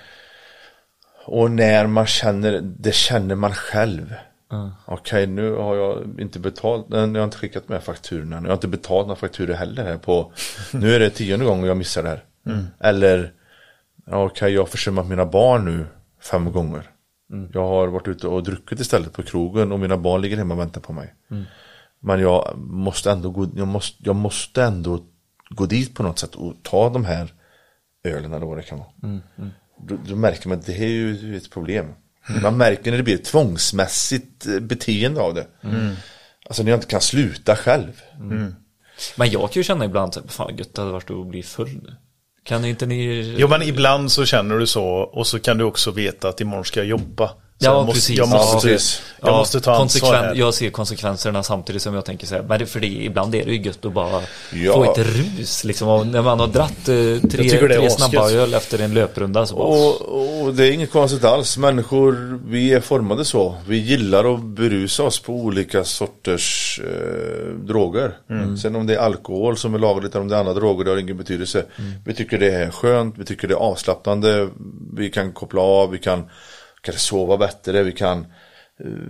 Och när man känner, det känner man själv. Mm. Okej, okay, nu har jag inte betalt, jag har inte skickat med fakturorna. Jag har inte betalat några fakturor heller. Här på, nu är det tionde gången jag missar det här. Mm. Eller, okej, okay, jag har försummat mina barn nu fem gånger. Mm. Jag har varit ute och druckit istället på krogen och mina barn ligger hemma och väntar på mig. Mm. Men jag måste ändå gå, jag måste, jag måste ändå gå dit på något sätt och ta de här ölen eller vad det kan vara. Mm. Mm. Då, då märker man att det är ju ett problem. Mm. Man märker när det blir ett tvångsmässigt beteende av det. Mm. Alltså när jag inte kan sluta själv. Mm. Men jag kan ju känna ibland så här, fan gött, det hade varit att bli full nu. Kan inte ni... Jo, men ibland så känner du så, och så kan du också veta att imorgon ska jag jobba. Så ja, jag måste, precis. Jag måste, ja, jag ja, måste ta ansvar. Jag ser konsekvenserna samtidigt som jag tänker så här, men det, för det, ibland är det ju gött att bara ja. få ett rus. Liksom, när man har dratt eh, tre, tre snabba öl efter en löprunda. Så. Och, och det är inget konstigt alls. Människor, vi är formade så. Vi gillar att berusa oss på olika sorters eh, droger. Mm. Sen om det är alkohol som är lagligt eller om det är andra droger, det har ingen betydelse. Mm. Vi tycker det är skönt, vi tycker det är avslappnande. Vi kan koppla av, vi kan... Vi kan sova bättre, vi kan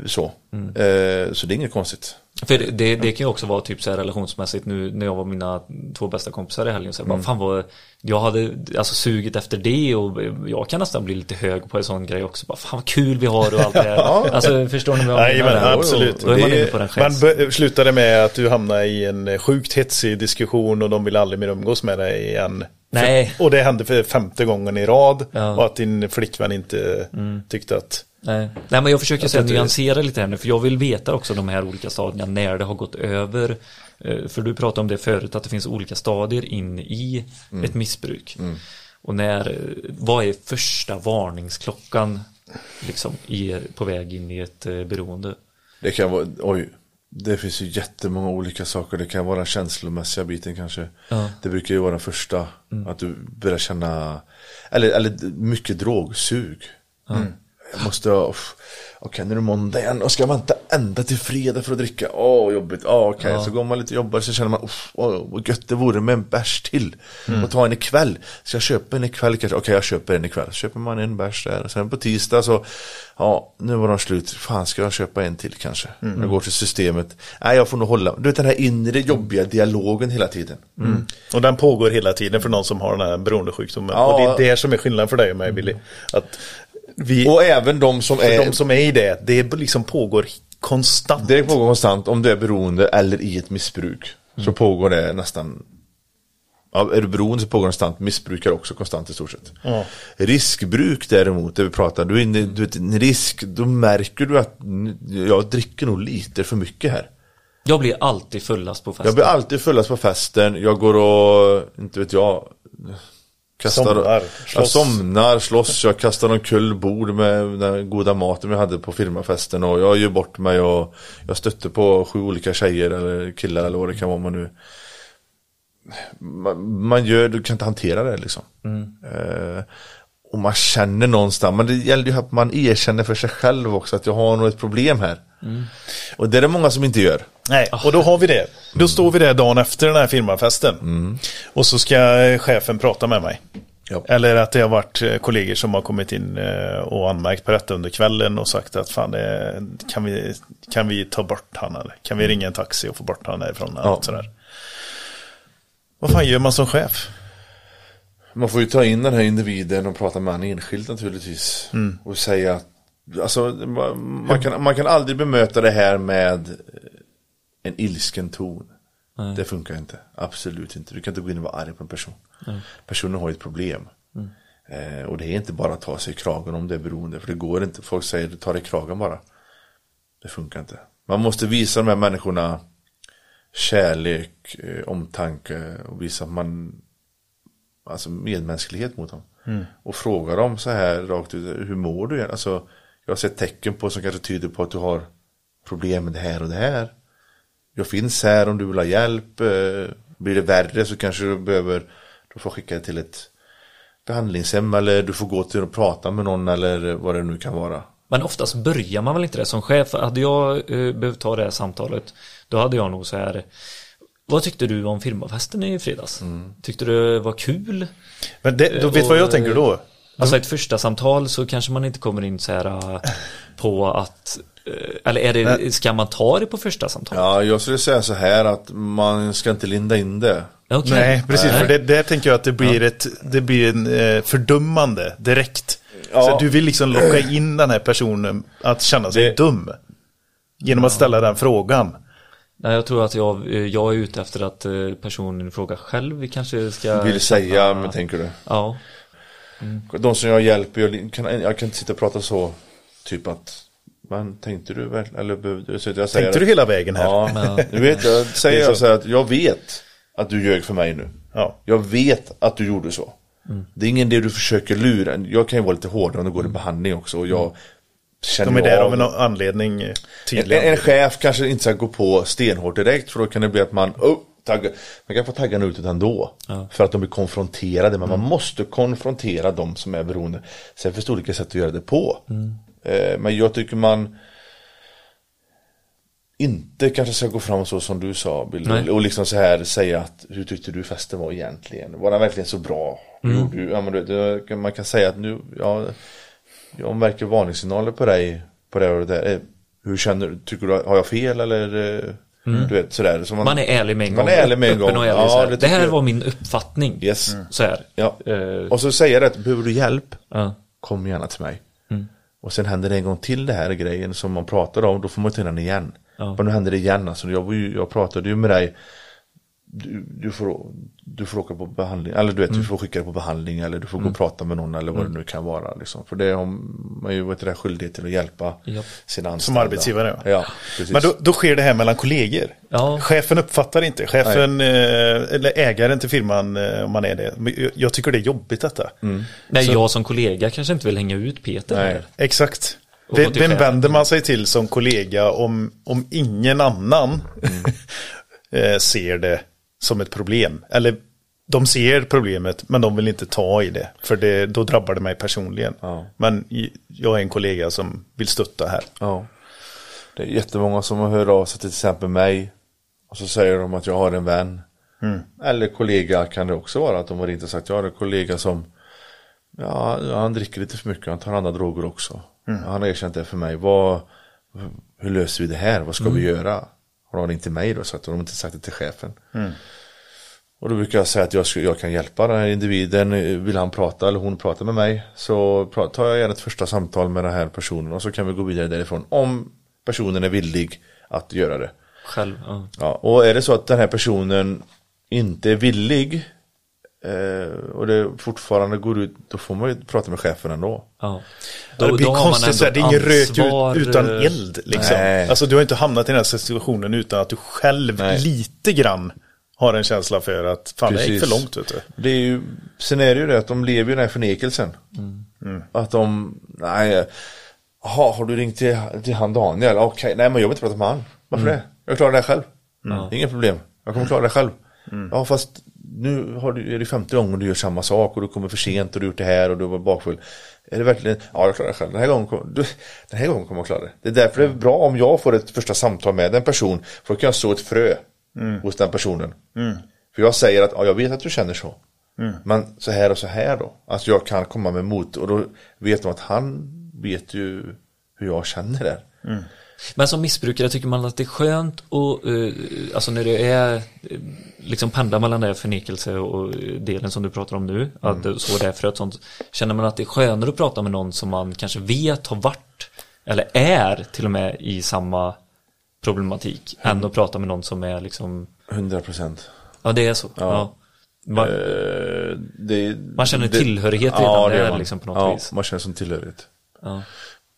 så. Mm. Eh, så det är inget konstigt. För det, det, det kan ju också vara typ så här relationsmässigt, nu när jag var mina två bästa kompisar i helgen så jag bara, mm. fan vad, jag hade alltså sugit efter det och jag kan nästan bli lite hög på en sån grej också. Bara, fan vad kul vi har och allt det här. Ja. Alltså förstår ni vad jag menar? Ja, absolut. Då är man inne på den själv. Man slutade med att du hamnade i en sjukt hetsig diskussion och de vill aldrig mer umgås med dig igen. Nej. För, och det hände för femte gången i rad ja. och att din flickvän inte mm. tyckte att... Nej. Nej, men jag försöker säga nyansera lite här nu, för jag vill veta också de här olika stadierna när det har gått över. För du pratade om det förut, att det finns olika stadier in i mm. ett missbruk. Mm. Och när, vad är första varningsklockan liksom, i, på väg in i ett beroende? Det kan vara... Oj. Det finns ju jättemånga olika saker. Det kan vara den känslomässiga biten kanske. Ja. Det brukar ju vara den första. Mm. Att du börjar känna... Eller, eller mycket drogsug. Mm. Mm. Jag måste... Off. Okej, nu är det måndag igen. Och ska jag vänta ända till fredag för att dricka? Åh, oh, jobbigt. Oh, okej, okay. ja. Så går man lite och jobbar så känner man... Åh, vad gött det vore med en bärs till. Mm. Och ta en ikväll. Ska jag köpa en ikväll kanske? Okej, okay, jag köper en ikväll. Så köper man en bärs där. Och sen på tisdag så... Ja, nu var de slut. Fan, ska jag köpa en till kanske? Mm. Nu går till systemet. Nej, jag får nog hålla. Du vet den här inre jobbiga dialogen hela tiden. Mm. Mm. Och den pågår hela tiden för någon som har den här beroendesjukdomen. Ja. Och det är det som är skillnaden för dig och mig, Billy. Att... Vi, och även de som är de som är i det, det liksom pågår konstant. Det pågår konstant om du är beroende eller i ett missbruk. Mm. Så pågår det nästan av beroende så pågår konstant, missbrukar också konstant i stort sett. Mm. Riskbruk däremot, det vi pratar, du är inne, du vet, en risk, då märker du att jag dricker nog lite för mycket här. Jag blir alltid fullast på festen. Jag blir alltid fullast på festen. Jag går och, inte vet jag, kastar, somnar, slåss. Jag somnar, slåss. Jag kastar en kullbord med den goda maten vi hade på firmafesten. Och jag gör bort mig och jag stötte på sju olika tjejer eller killar eller vad det kan vara man nu. Man, man gör, du kan inte hantera det liksom. Mm. Eh, och man känner någonstans, men det gäller ju att man erkänner för sig själv också att jag har nog ett problem här. Mm. Och det är det många som inte gör. Nej, och då har vi det. Då mm. står vi där dagen efter den här firmafesten. Mm. Och så ska chefen prata med mig. Ja. Eller att det har varit kollegor som har kommit in och anmärkt på detta under kvällen och sagt att fan, kan vi, kan vi ta bort han eller kan vi ringa en taxi och få bort han härifrån? Ja. Sådär. Vad fan gör man som chef? Man får ju ta in den här individen och prata med han enskilt naturligtvis. Mm. Och säga att alltså, man, kan, man kan aldrig bemöta det här med en ilsken ton. Nej. Det funkar inte, absolut inte. Du kan inte gå in och vara arg på en person. Nej. Personen har ett problem. Mm. eh, Och det är inte bara att ta sig i kragen om det är beroende. För det går inte, folk säger ta dig i kragen bara. Det funkar inte. Man måste visa de här människorna kärlek, eh, omtanke. Och visa att man, alltså medmänsklighet mot dem. Mm. Och fråga dem så här rakt ut, hur mår du? Alltså, jag har sett tecken på som kanske tyder på att du har problem med det här och det här. Jag finns här om du vill ha hjälp. Blir det värre så kanske du behöver, du får skicka till ett behandlingshem eller du får gå till och prata med någon eller vad det nu kan vara. Men oftast börjar man väl inte det som chef. Hade jag eh, behövt ta det här samtalet, då hade jag nog så här: vad tyckte du om firmafesten i fredags? Mm. Tyckte du var kul? Men det, då vet och, vad jag tänker då. Alltså ett första samtal så kanske man inte kommer in så här på att, eller är det, ska man ta det på första samtal? Ja, jag skulle säga så här att man ska inte linda in det. Okay. Nej, precis. Nej. För det, det tänker jag att det blir, ja. ett, det blir en fördömande direkt. Ja. Så du vill liksom locka in den här personen att känna sig det... dum genom att ställa den frågan. Nej, jag tror att jag, jag är ute efter att personen frågar själv. Vi kanske ska... Vill säga, känna... men tänker du? Ja. Mm. De som jag hjälper, jag kan, jag kan inte sitta och prata så typ att man tänkte du väl eller behövde, så jag säger, tänkte du hela vägen här? Ja, du vet, jag säger jag så här att jag vet att du ljög för mig nu. Ja. Jag vet att du gjorde så. Mm. Det är ingen det du försöker lura. Jag kan ju vara lite hårdare om det går i behandling också och jag mm. känner de är där av en anledning tydligen. En, en chef kanske inte ska gå på stenhårt direkt för då kan det bli att man oh, tagga. Man kan få taggarna ut ändå ja. För att de blir konfronterade. Men mm. man måste konfrontera de som är beroende. Sen finns det olika sätt att göra det på. Mm. eh, Men jag tycker man inte kanske ska gå fram så som du sa Bill, och liksom så här säga att hur tyckte du festen var egentligen? Var den verkligen så bra? Mm. Gjorde du? Ja, men du, man kan säga att nu ja, jag märker varningssignaler på dig på det och det där. Hur känner du? Tycker du, har jag fel eller... Mm. Du vet, sådär. Så man, man är ärlig med en gång, ärlig med en gång. Ärlig, ja, det, det här jag. Var min uppfattning yes. mm. så här. Ja. Uh. Och så säger jag att behöver du hjälp uh. kom gärna till mig mm. och sen händer det en gång till det här grejen som man pratar om, då får man ta in den igen uh. men nu händer det igen alltså, jag, jag pratade ju med dig du, du, får, du får åka på behandling eller du vet, mm. du får skicka dig på behandling eller du får mm. gå och prata med någon eller vad mm. det nu kan vara liksom. För det har man ju varit där skyldig till att hjälpa yep. sina anställda som arbetsgivare ja. Ja, men då, då sker det här mellan kollegor ja. Chefen uppfattar inte chefen eh, eller ägaren till firman eh, om man är det, men jag tycker det är jobbigt detta mm. nej, så. Jag som kollega kanske inte vill hänga ut Peter här. Exakt. Vem, vem vänder man sig till som kollega om, om ingen annan mm. eh, ser det som ett problem. Eller de ser problemet men de vill inte ta i det. För det, då drabbar det mig personligen. Ja. Men jag är en kollega som vill stötta här. Ja. Det är jättemånga som hör av sig till exempel mig. Och så säger de att jag har en vän. Mm. Eller kollega kan det också vara. Att de har inte sagt jag har en kollega som ja, han dricker lite för mycket. Han tar andra droger också. Mm. Han har erkänt det för mig. Vad, hur löser vi det här? Vad ska mm. vi göra? Har de inte mig då så att de inte sagt det till chefen mm. och då brukar jag säga att jag, ska, jag kan hjälpa den här individen, vill han prata eller hon prata med mig så tar jag gärna ett första samtal med den här personen och så kan vi gå vidare därifrån om personen är villig att göra det själv ja. Ja, och är det så att den här personen inte är villig Eh, och det fortfarande går ut, då får man ju prata med chefen ändå. Ja. Då, det blir då konstigt, det är ingen ansvar... rök ut, utan eld liksom. Nej. Alltså du har inte hamnat i den här situationen utan att du själv Nej. lite grann har en känsla för att fan, det är för långt, vet du. Det är ju, sen är det ju det att de lever i den här förnekelsen. Mm. Mm. Att de, nej, aha, har du ringt till, till han Daniel? Okej, okay. Nej men jag vill inte prata med han. Varför mm. det? Jag klarar det här själv. Mm. Mm. Inga problem, jag kommer klara det här själv. Mm. Ja fast nu har du, är det femte gången du gör samma sak och du kommer för sent och du har gjort det här och du var bakfull. Är det verkligen, ja jag klarar det själv. Den här gången kommer, du, den här gången kommer jag klara det. Det är därför det är bra om jag får ett första samtal med en person, för då kan jag så ett frö mm. hos den personen. Mm. För jag säger att ja, jag vet att du känner så. Mm. Men så här och så här då. Alltså jag kan komma med mot, och då vet man att han vet ju hur jag känner det. Mm. Men som missbrukare tycker man att det är skönt och uh, alltså när det är liksom pendlar mellan den där förnekelse och delen som du pratar om nu, mm. att så där för att sånt, känner man att det är skönare att prata med någon som man kanske vet har varit eller är till och med i samma problematik mm. än att prata med någon som är liksom hundra procent. Ja, det är så. Ja. Ja. Man, uh, det, man känner det, tillhörighet redan ja, det där liksom på något ja, vis. Man känner som tillhörighet. Ja.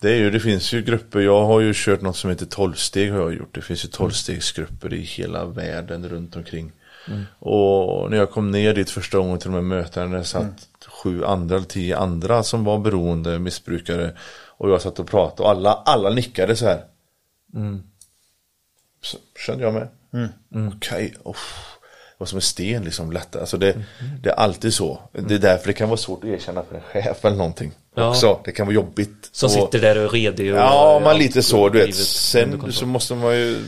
Det är ju, det finns ju grupper, jag har ju kört något som heter tolvsteg har jag gjort. Det finns ju tolvstegsgrupper i hela världen runt omkring. Mm. Och när jag kom ner dit första gången till de här mötena satt mm. sju andra eller tio andra som var beroende missbrukare. Och jag satt och pratade och alla, alla nickade så här. Mm. Så kände jag med. Mm. Mm. Okej, okay. Det var som en sten liksom lätt. Alltså det, mm. det är alltid så. Mm. Det är därför det kan vara svårt att erkänna för en chef eller någonting. Ja. Också. Det kan vara jobbigt. Som och, sitter där och är redig. Och, ja, man lite så. Du vet. Sen så måste man ju...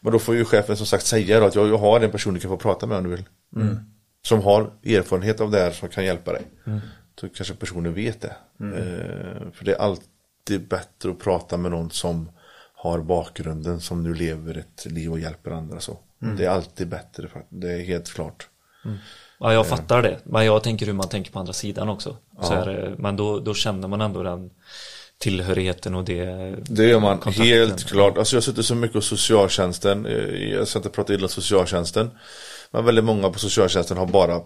Men då får ju chefen som sagt säga då att jag har en person du kan få prata med om du vill. Mm. Som har erfarenhet av det här som kan hjälpa dig. Mm. Så kanske personen vet det. Mm. Eh, för det är alltid bättre att prata med någon som har bakgrunden, som nu lever ett liv och hjälper andra så. Mm. Det är alltid bättre, för det är helt klart. Mm. Ja, jag fattar det. Men jag tänker hur man tänker på andra sidan också. Ja. Så här, men då, då känner man ändå den tillhörigheten och det... Det gör man kontakten. Helt klart. Alltså jag sitter så mycket på socialtjänsten. Jag ska inte prata illa om socialtjänsten. Men väldigt många på socialtjänsten har bara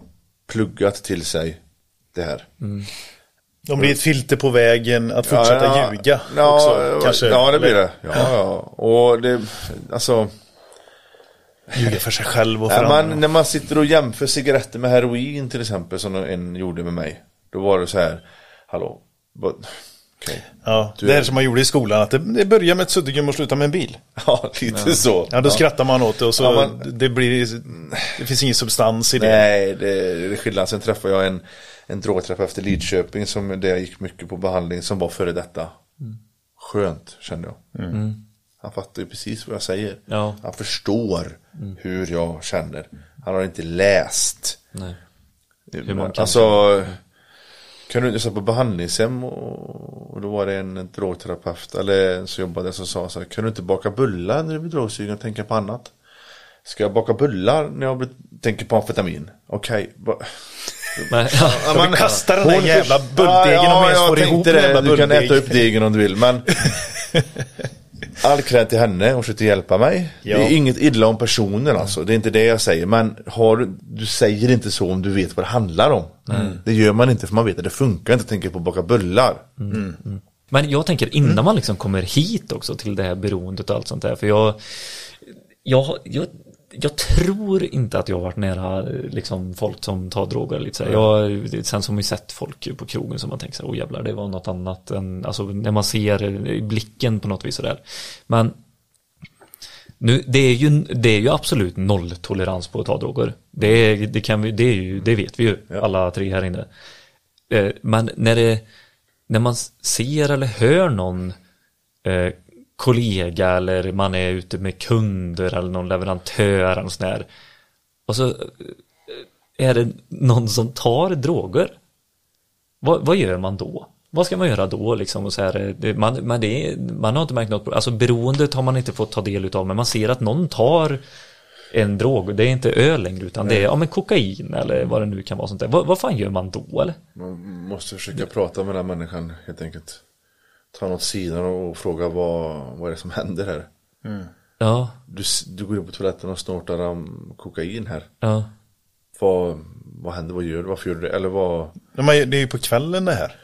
pluggat till sig det här. Mm. De blir ett filter på vägen att fortsätta ja, ja, ljuga. Ja, också, kanske. Ja, det blir det. Ja, ja. Och det... Alltså... Ljuga för sig själv och för andra. Man, när man sitter och jämför cigaretter med heroin till exempel, som en gjorde med mig, då var det så här, hallå but, okay. Ja, du, det är som man gjorde i skolan, att det, det börjar med ett suddgum och slutar med en bil. Ja, lite ja. Så ja, då ja. Skrattar man åt det och så ja, man, det, blir, det finns ingen substans i det. Nej, det, det skillnad. Sen träffade jag en, en drogträff efter Lidköping som, där jag gick mycket på behandling, som var före detta. Skönt, kände jag. Mm, mm. Han fattar ju precis vad jag säger. Ja. Han förstår mm. hur jag känner. Han har inte läst. Nej. Hur man kan alltså, kunde jag sätta på behandlingshem och, och då var det en drogterapeut eller en som jobbade som sa så här, kan du inte baka bullar när du blir drogsugen och tänka på annat? Ska jag baka bullar när jag tänker på amfetamin? Okej. Okay. Man kastar den där jävla bulldegen om ja, jag får ihop det. Jävla du kan äta upp degen om du vill, men... All kräv till henne, hon försökte hjälpa mig. Ja. Det är inget illa om personen alltså. Det är inte det jag säger. Men har, du säger inte så om du vet vad det handlar om. Mm. Det gör man inte, för man vet att det funkar inte att tänka på att baka bullar. Mm. Mm. Men jag tänker innan mm. man liksom kommer hit också till det här beroendet och allt sånt där. För jag, jag, jag, jag tror inte att jag har varit nära liksom, folk som tar droger. Liksom. Jag, sen som vi sett folk på krogen som man tänker så, åh jävlar, det var något annat. Än, alltså, när man ser blicken på något vis sådär. Men nu, det, är ju, det är ju absolut nolltolerans på att ta droger. Det, det, kan vi, det, är ju, det vet vi ju, alla tre här inne. Men när, det, när man ser eller hör någon... Eh, kollega eller man är ute med kunder eller någon leverantör eller sån där. Och så är det någon som tar droger. Vad, vad gör man då? Vad ska man göra då? Liksom? Och så här, det, man, man, det, man har inte märkt något. Alltså beroendet har man inte fått ta del utav, men man ser att någon tar en drog. Det är inte öl längre, utan det är ja, men kokain eller vad det nu kan vara. Sånt där. Vad, vad fan gör man då? Eller? Man måste försöka prata med den här människan helt enkelt. Ta något sidan och fråga vad, vad är det som händer här. Mm. Ja. Du, du går in på toaletten och snortar om kokain här. Ja. Vad, vad händer, vad gör du, varför gör du det? Eller vad... Nej, det är ju på kvällen det här.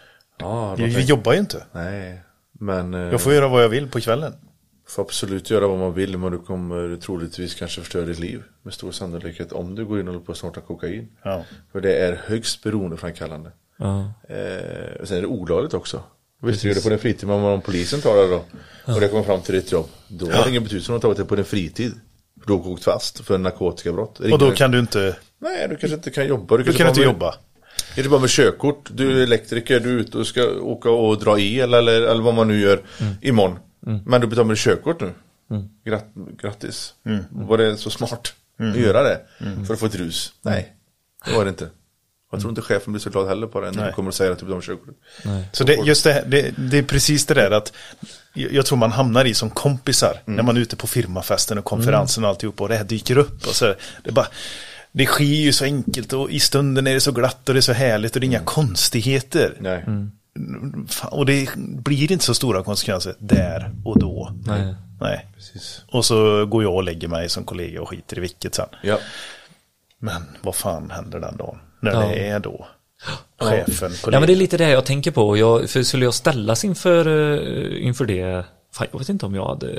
Ah, vi, vi jobbar ju inte. Nej, men... Jag får göra vad jag vill på kvällen. Får absolut göra vad man vill, men du kommer troligtvis kanske förstöra ditt liv med stor sannolikhet om du går in och håller på att snorta kokain. Ja. För det är högst beroendeframkallande. Ja. Eh, sen är det olagligt också. Visst, du gör det på din fritid, men om polisen tar det då, ja, och det kommer fram till ditt jobb, då har det ja. ingen betydelse om de tagit det på din fritid. Du har gått fast för en narkotikabrott. Och då kan du inte... Nej, du kanske inte kan jobba. Du, du kan inte med... jobba. Är det bara med körkort? Du är elektriker, du är ute och ska åka och dra el eller, eller vad man nu gör mm. imorgon. Mm. Men du betalar med körkort nu. Mm. Grat- grattis. Mm. Var det så smart mm. att göra det? Mm. För att få ett rus? Nej, det var det inte. Jag tror inte chefen blir så glad heller på det när du kommer att säga att du betalar med körkort. Nej. Så det, just det, det, det är precis det där att jag tror man hamnar i som kompisar mm. när man är ute på firmafesten och konferensen och alltihop och det här dyker upp och så det är bara... Det sker ju så enkelt och i stunden är det så glatt och det är så härligt och det är inga mm. konstigheter. Nej. Mm. Och det blir inte så stora konsekvenser där och då. Nej. Nej. Precis. Och så går jag och lägger mig som kollega och skiter i vilket sen. Ja. Men vad fan händer den dagen? När ja. det är då? Chefen, kollega. Ja, men det är lite det jag tänker på. Jag, för skulle jag ställas inför, inför det? Fan, jag vet inte om jag hade...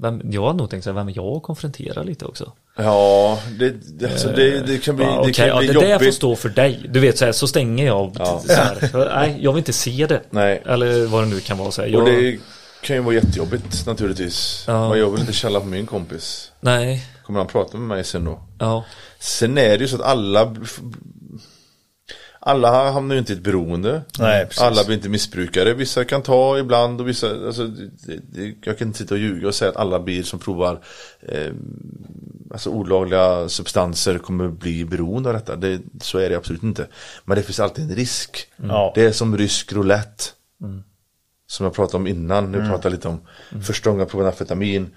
Vem, jag har nog tänkt så här, vem jag konfronterar lite också. Ja, det, alltså det, det kan bli, ja, okay, det kan ja, bli det jobbigt. Det där får stå för dig. Du vet så här, så stänger jag ja. så här. Nej, jag vill inte se det. Nej. Eller vad det nu kan vara. Så här, jag... Och det kan ju vara jättejobbigt naturligtvis. Ja. Jag vill inte källa på min kompis. Nej. Kommer han prata med mig sen då? Ja. Sen är det ju så att alla... Alla hamnar ju inte i ett beroende. Nej, alla blir inte missbrukare. Vissa kan ta ibland och vissa... Alltså, det, det, jag kan inte sitta och ljuga och säga att alla bil som provar eh, alltså olagliga substanser kommer bli beroende av detta. Det, så är det absolut inte. Men det finns alltid en risk. Mm. Det är som rysk roulette. Mm. Som jag pratade om innan. Nu mm. pratar jag lite om mm. första gången jag provade amfetamin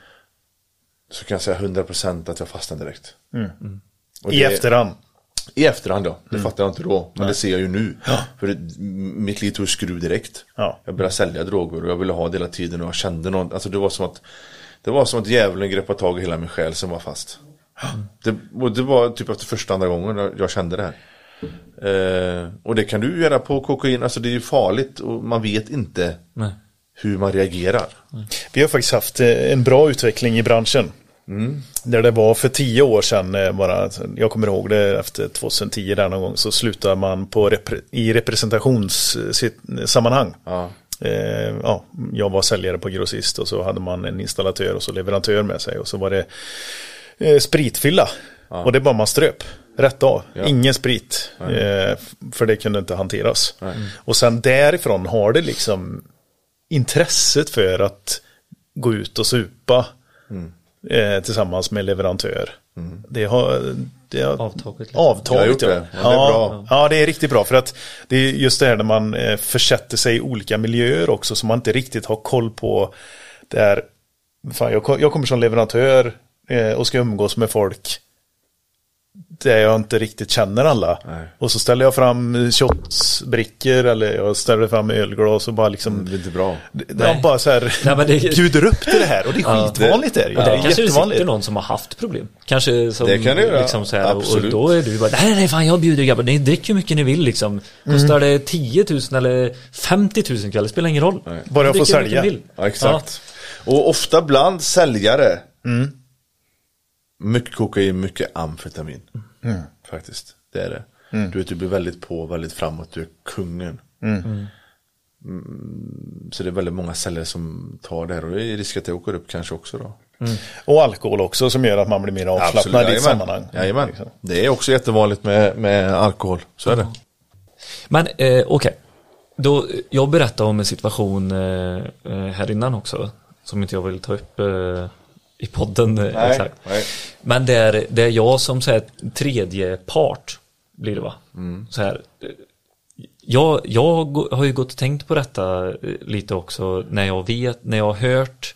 så kan jag säga hundra procent att jag fastnar direkt. Mm. Mm. Och det, I efterhand. I efterhand då, det mm. fattar jag inte då. Men Nej. det ser jag ju nu. Ja. För det, mitt liv tog skruv direkt. Ja. Jag började sälja droger och jag ville ha det hela tiden. Och jag kände något, alltså det var som att det var som att djävulen greppade tag i hela min själ som var fast. Mm. Det, och det var typ efter första andra gången jag kände det här. Mm. Eh, och det kan du göra på kokain. Alltså det är ju farligt och man vet inte Nej. hur man reagerar. Mm. Vi har faktiskt haft en bra utveckling i branschen. Mm. Där det var för tio år sedan bara, jag kommer ihåg det efter tjugohundratio där någon gång så slutar man på repre- i representationssammanhang ja. Eh, ja, jag var säljare på grossist och så hade man en installatör och så leverantör med sig och så var det eh, spritfylla ja. och det bara man ströp rätt av, ja. ingen sprit eh, för det kunde inte hanteras Nej. och sen därifrån har det liksom intresset för att gå ut och supa mm. Eh, tillsammans med leverantör. Mm. Det har, det har avtagit. avtagit ja. Det. Ja, ja, det är bra. ja, det är riktigt bra för att det är just det här när man eh, försätter sig i olika miljöer också som man inte riktigt har koll på där fan, jag, jag kommer som leverantör eh, och ska umgås med folk där jag inte riktigt känner alla. Nej. Och så ställer jag fram shotsbrickor eller jag ställer fram ölglas och bara liksom det är inte bra. Nej. Bara så här Nej, men det... bjuder upp till det här och det är ja, skitvanligt det, det, ja. det är kanske jättevanligt. Det är någon som har haft problem. Kanske som det kan det liksom så här, och då är du bara nej nej fan jag bjuder grabbar ni dricker hur mycket ni vill liksom. Kostar mm. det tio tusen eller femtio tusen kronor spelar ingen roll. Nej. Bara jag får sälja. Ja, exakt. Ja. Och ofta bland säljare. Mm. Mycket kokain, mycket amfetamin. Mm. Faktiskt, det är det. Mm. Du vet, du blir väldigt på, väldigt framåt. Du är kungen. Mm. Mm. Så det är väldigt många celler som tar det här. Och det är risk att det åker upp kanske också då. Mm. Och alkohol också som gör att man blir mer avslappnad i ett sammanhang. Jajamän. Det är också jättevanligt med, med alkohol. Så är det. Men eh, okej. Okay. Då, jag berättade om en situation eh, här innan också. Som inte jag vill ta upp... Eh, i podden, nej, exakt. Nej. Men det är, det är jag som så här, tredje part blir det va? Mm. Så här, jag, jag har ju gått och tänkt på detta lite också när jag vet, när jag har hört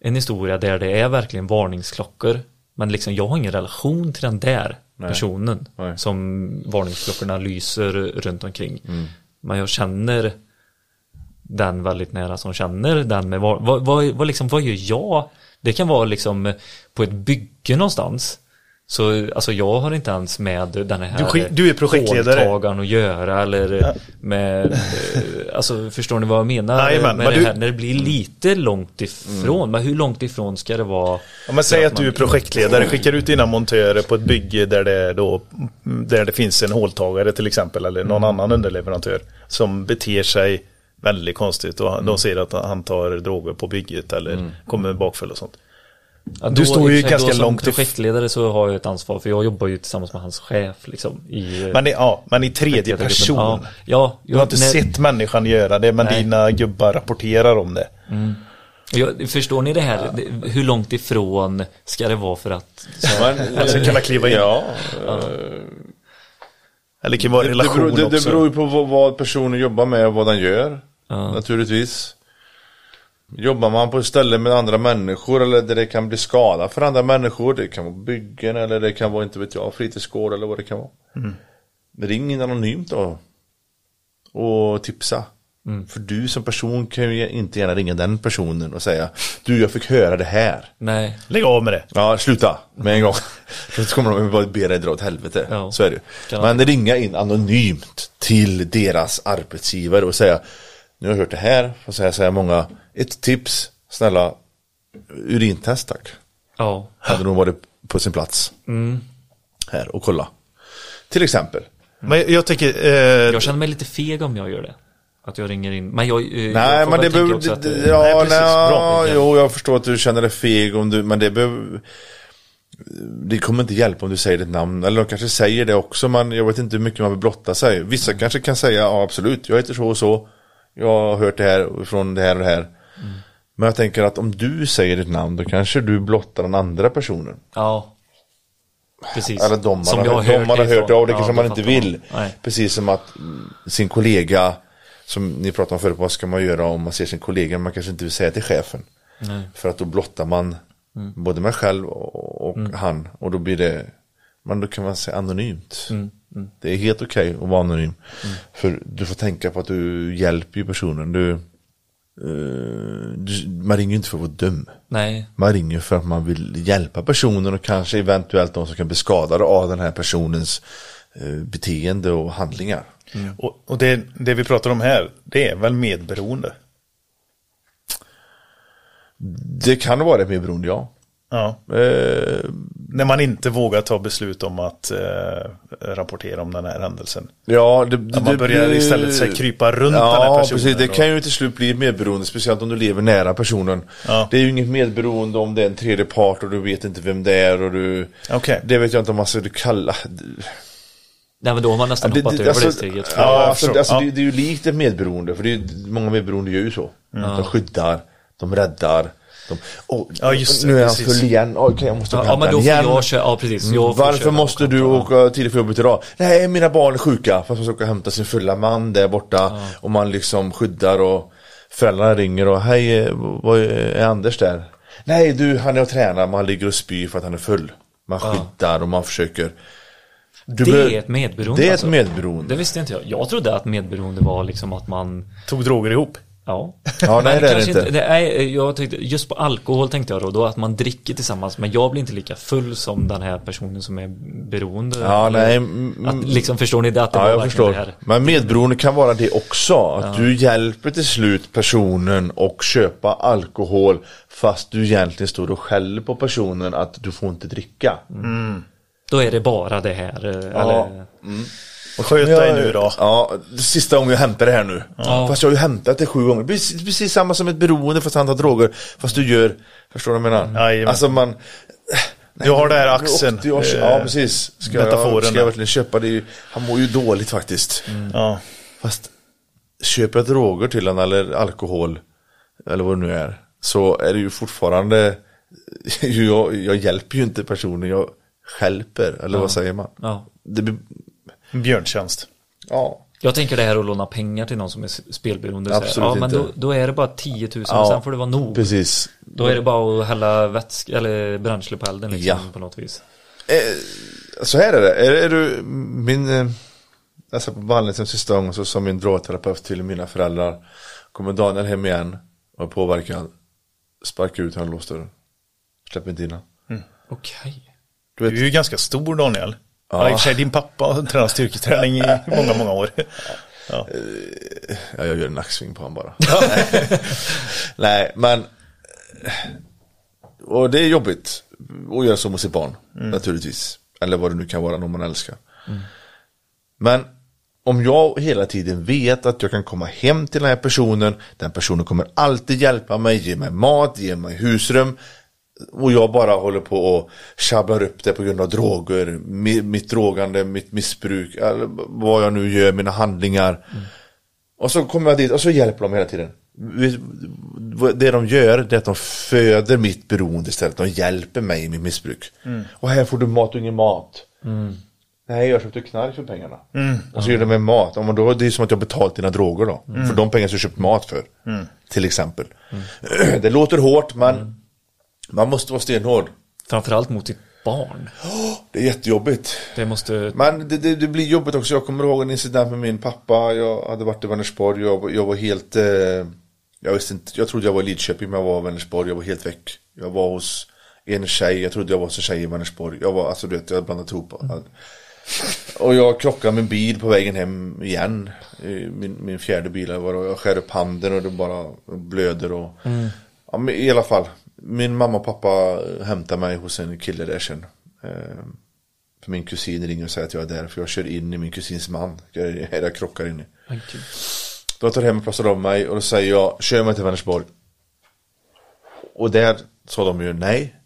en historia där det är verkligen varningsklockor. Men liksom jag har ingen relation till den där nej. personen nej. som varningsklockorna lyser runt omkring. Mm. Men jag känner den väldigt nära som känner den. Med var, vad, vad, vad, liksom, vad gör jag? Det kan vara liksom på ett bygge någonstans Så alltså, jag har inte ens med den här du, du håltagaren att göra eller ja. Med, alltså, förstår ni vad jag menar? Nej, men, med men det här, du... när det blir lite långt ifrån. Mm. Men hur långt ifrån ska det vara? Ja, men säg att, att man... du är projektledare, skickar ut dina montörer på ett bygge där det, då, där det finns en håltagare till exempel eller någon mm. annan underleverantör som beter sig väldigt konstigt och mm. de säger att han tar droger på bygget eller mm. kommer bakfull och sånt. Ja, du då, står ju ganska långt som projektledare så har jag ett ansvar för jag jobbar ju tillsammans med hans chef liksom, i, men, i, ja, men i tredje person ja, ja, jag, du har inte nej, sett människan göra det men nej. Dina gubbar rapporterar om det mm. jag, förstår ni det här ja. Hur långt ifrån ska det vara för att man ska kunna kliva in ja, ja. Eller kan vara det, relation det, beror, det, det beror på vad, vad personen jobbar med och vad den gör ja. Naturligtvis jobbar man på ett ställe med andra människor eller där det kan bli skada för andra människor, det kan vara byggen eller det kan vara inte vet jag, fritidsgård eller vad det kan vara mm. ring in anonymt då och tipsa mm. för du som person kan ju inte gärna ringa den personen och säga du jag fick höra det här. Nej. Lägg av med det. Ja, sluta med en gång så kommer de bara be dig dra åt helvete ja. Så är det ju. Men ringa in anonymt till deras arbetsgivare och säga nu har jag hört det här och så här säger många ett tips, snälla urintest tack. Ja. Hade nog varit på sin plats mm. här och kolla. Till exempel. Mm. Men jag tänker eh... jag känner mig lite feg om jag gör det. Att jag ringer in. Men jag, nej, jag men det behöver ja, det... ja, nej, precis, nej, bra. Jo, jag förstår att du känner dig feg om du men det behöver det kommer inte hjälpa om du säger ditt namn eller de kanske säger det också men jag vet inte hur mycket man vill blotta sig. Vissa mm. kanske kan säga ja absolut, jag heter så och så. Jag har hört det här från det här och det här. Mm. Men jag tänker att om du säger ditt namn då kanske du blottar den andra personen. Ja. Precis. Eller de man har, har hört det av det ja, kanske man inte vill. Nej. Precis som att sin kollega som ni pratade om förut, vad ska man göra om man ser sin kollega man kanske inte vill säga till chefen. Nej. För att då blottar man mm. både mig själv och, och mm. han och då blir det men då kan man säga anonymt. Mm. Mm. Det är helt okej okay att vara anonym. Mm. För du får tänka på att du hjälper ju personen du man ringer inte för att vara dum. Nej. Man ringer för att man vill hjälpa personen och kanske eventuellt de som kan bli skadade av den här personens beteende och handlingar. Mm. Och, och det, det vi pratar om här, det är väl medberoende? Det kan vara ett medberoende, ja. Ja. Eh, när man inte vågar ta beslut om att eh, rapportera om den här händelsen. Ja, det, det, man börjar istället så här, krypa runt ja, den här personen. Precis, det kan ju till slut bli medberoende, speciellt om du lever nära personen. Ja. Det är ju inget medberoende om det är en tredje part och du vet inte vem det är och du, okay. Det vet jag inte om man ska kalla. Nej, men då har man nästan hoppat över alltså, det steget. Ja, alltså, alltså, ja. Det, det är ju likt ett medberoende, för det är, många medberoende gör ju så. Mm. De skyddar, de räddar. De, oh, ja, just det, nu är han full igen oh, okay, jag måste ja, men då får jag köra, ja, precis, jag får varför måste du åka tidigt för jobbet idag? Nej, mina barn är sjuka. Fast man ska åka hämta sin fulla man där borta ja. Och man liksom skyddar och föräldrarna ringer och hej, vad är Anders där? Nej du, han är och tränar. Man ligger och spyr för att han är full. Man skyddar ja. Och man försöker du det, bör, är ett medberoende, det är ett alltså. Medberoende. Det visste inte jag. Jag trodde att medberoende var liksom att man tog droger ihop. Ja, ja nej, det är det inte. Inte det är, jag tänkte, just på alkohol tänkte jag då, då att man dricker tillsammans, men jag blir inte lika full som den här personen som är beroende. Ja, nej. Att, liksom, förstår ni det? Att det ja, jag förstår. Det här. Men medberoende kan vara det också. Att ja. Du hjälper till slut personen och köpa alkohol fast du egentligen står och skäller på personen att du får inte dricka. Mm. Då är det bara det här. Ja. Eller... Mm. Och sköta jag, nu då. Ja, sista gången jag hämtar det här nu. Ja. Fast jag har ju hämtat det sju gånger. Precis, precis samma som ett beroende fast han tar droger. Fast du gör, förstår du vad jag menar? Mm. Alltså man... Nej, du har det här axeln. åttio år, eh, ja, precis. Ska jag, ska jag verkligen köpa det? Han mår ju dåligt faktiskt. Mm. Ja. Fast köper jag droger till han eller alkohol eller vad det nu är så är det ju fortfarande... jag, jag hjälper ju inte personen. Jag hjälper. Eller ja. Vad säger man? Ja. Det blir... björntjänst. Ja. Jag tänker det här att låna pengar till någon som är spelberoende. Absolut ja, men då, då är det bara tio tusen ja, och sen får det vara nog. Precis. Då är det bara att hälla vätska eller bränsle på elden liksom, ja. På något vis. Eh, så här är det. Är, är du min eh, alltså på vanligt som sista gången så som min drogterapeut till mina föräldrar kommer Daniel hem igen och påverkar sparkar ut han låser. Släpp inte in han. Mm. Okej. Okay. Du, vet... du är ju ganska stor, Daniel. Ja. I och för sig, din pappa tränar styrketräning i många, många år. Ja. Ja, jag gör en nacksving på han bara. Nej, men... Och det är jobbigt att göra så med sitt barn, mm. naturligtvis. Eller vad det nu kan vara, någon man älskar. Mm. Men om jag hela tiden vet att jag kan komma hem till den här personen, den personen kommer alltid hjälpa mig, ge mig mat, ge mig husrum, och jag bara håller på och tjabbar upp det på grund av droger, mitt drogande, mitt missbruk, vad jag nu gör, mina handlingar. Mm. Och så kommer jag dit och så hjälper de hela tiden. Det de gör, det är att de föder mitt beroende istället. De hjälper mig i mitt missbruk. Mm. Och här får du mat och ingen mat. Mm. Nej, jag köpte knark för pengarna. Mm. Och så gör de med mat. Och då, det är som att jag betalat dina droger då. Mm. För de pengar som jag köpt mat för. Mm. Till exempel. Mm. Det låter hårt, men mm. man måste vara stenhård. Framförallt mot ditt barn. Oh, det är jättejobbigt. Det måste... Men det, det, det blir jobbigt också. Jag kommer ihåg en incident med min pappa. Jag hade varit i Vännersborg. Jag, jag var helt... Eh... Jag visste inte, jag trodde jag var i Lidköping, men jag var i Vännersborg. Jag var helt väck. Jag var hos en tjej. Jag trodde jag var hos en tjej i Vännersborg. Jag var, alltså du vet, jag blandat ihop. Mm. Och jag krockade min bil på vägen hem igen. Min, min fjärde bil var, och jag skär upp handen och det bara blöder. Och, mm. ja, men i alla fall, min mamma och pappa hämtade mig hos en kille där sen. Ehm, för min kusin ringer och säger att jag är där. För jag kör in i min kusins man. Jag, jag krockar in i. Okay. Då tar jag hem och pratar om mig och då säger jag, kör mig till Vännersborg. Och där sa de ju, nej,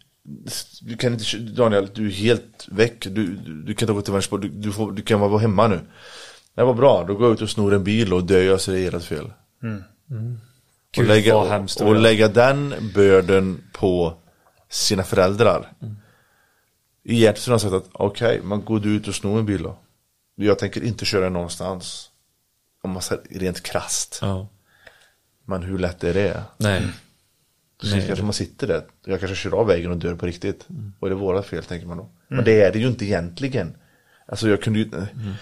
du kan inte, Daniel, du är helt väck. Du, du, du kan inte gå till Vännersborg, du, du, får, du kan vara hemma nu. Det var bra, då går jag ut och snor en bil och dör jag så det är helt fel. Mm. Mm. Och, lägga, och, och lägga den börden på sina föräldrar. Mm. I hjärtesrön har sagt att, okej, okay, man går ut och snor en bil då. Jag tänker inte köra någonstans. Om man säger rent krasst. Ja. Men hur lätt är det? Nej. Så Nej, kanske det. Man sitter där. Jag kanske kör av vägen och dör på riktigt. Mm. Och det är våra fel, tänker man då. Mm. Men det är det ju inte egentligen. Alltså jag kunde ju... Mm.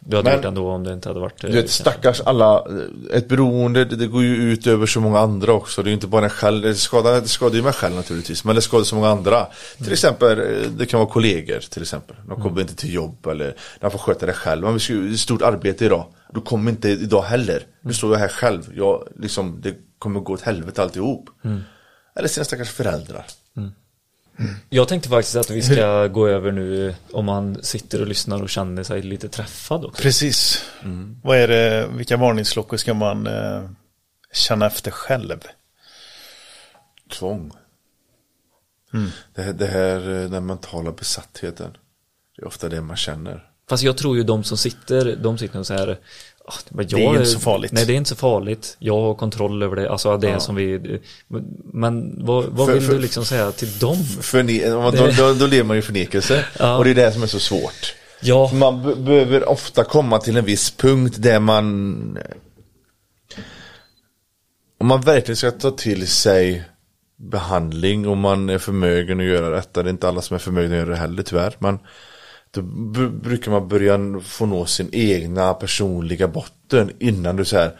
Du hade gjort ändå om det inte hade varit... Du vet, stackars alla... Ett beroende, det, det går ju ut över så många andra också. Det är ju inte bara en själv... Det skadar, det skadar ju mig själv naturligtvis. Men det skadar så många andra. Mm. Till exempel, det kan vara kollegor till exempel. De kommer mm. inte till jobb eller... De får sköta det själv. Men vi ska ju stort arbete idag. Du kommer inte idag heller. Nu står jag här själv. Jag, liksom, det kommer gå åt helvete alltihop. Mm. Eller sina stackars föräldrar. Mm. Mm. Jag tänkte faktiskt att vi ska gå över nu om man sitter och lyssnar och känner sig lite träffad också. Precis. Mm. Vad är det, vilka varningsklockor ska man eh, känna efter själv? Tvång. Mm. Det här, det här, den mentala besattheten. Det är ofta det man känner. Fast jag tror ju de som sitter, de sitter så här, oh, jag, det är inte så farligt. Nej, det är inte så farligt. Jag har kontroll över det. Alltså det ja. Som vi, men vad, vad för, vill för, du liksom säga till dem? För, det... då, då, då lever man ju förnekelse. Ja. Och det är det som är så svårt. Ja. Man b- behöver ofta komma till en viss punkt där man, om man verkligen ska ta till sig behandling och man är förmögen att göra detta. Det är inte alla som är förmögen att göra det heller tyvärr, men då b- brukar man börja få nå sin egna personliga botten innan du säger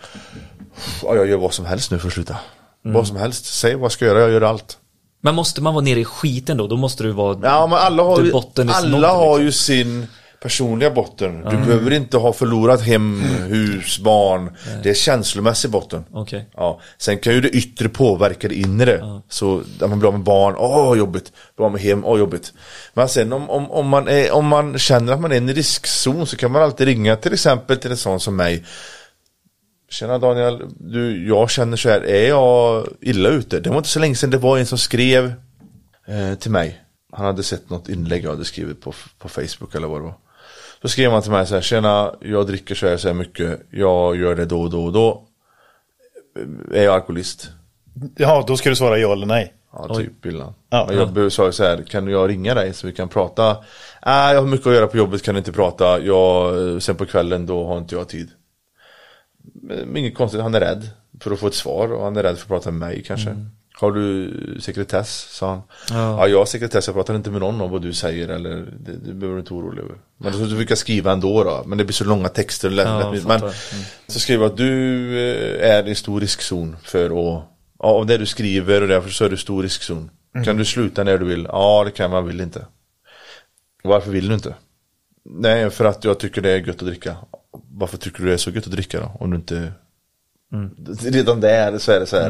ja, jag gör vad som helst nu för att sluta. Mm. Vad som helst, säg vad ska jag göra, jag gör allt. Men måste man vara nere i skiten då? Då måste du vara ja, men alla har ju, botten i alla snodden, liksom. Har ju sin personliga botten. Du mm. behöver inte ha förlorat hem, hus, barn. Nej. Det är känslomässig botten. Okay. Ja. Sen kan ju det yttre påverka det inre. Uh. Så när man blir av med barn, åh oh, jobbigt. Bra med hem, åh oh, jobbigt. Men sen om, om, om, man är, om man känner att man är i en riskzon så kan man alltid ringa till exempel till en sån som mig. Tjena Daniel, du, jag känner så här, är jag illa ute? Det var inte så länge sedan det var en som skrev eh, till mig. Han hade sett något inlägg jag hade skrivit på, på Facebook eller vad det var. Då skrev han till mig så här, tjena, jag dricker så här, så här mycket. Jag gör det då och då och då. Är jag alkoholist? Ja, då ska du svara ja eller nej. Ja, typ ibland. Ja, jag sa så här, kan jag ringa dig så vi kan prata? Nej, äh, jag har mycket att göra på jobbet, kan inte prata. Jag, sen på kvällen, då har inte jag tid. Men inget konstigt, han är rädd för att få ett svar. Och han är rädd för att prata med mig kanske. Mm. Har du sekretess, sa han. Ja. Ja, jag har sekretess. Jag pratar inte med någon om vad du säger. Eller, det, det behöver du inte orolig över. Men du brukar skriva ändå då. Men det blir så långa texter. Lätt, ja, lätt, men mm. så skriver att du är i stor riskzon. För att, ja, av det du skriver och därför så är du stor riskzon. Mm. Kan du sluta när du vill? Ja, det kan man vill inte. Varför vill du inte? Nej, för att jag tycker det är gött att dricka. Varför tycker du det är så gött att dricka då? Om du inte... Mm. Redan där så är det så här.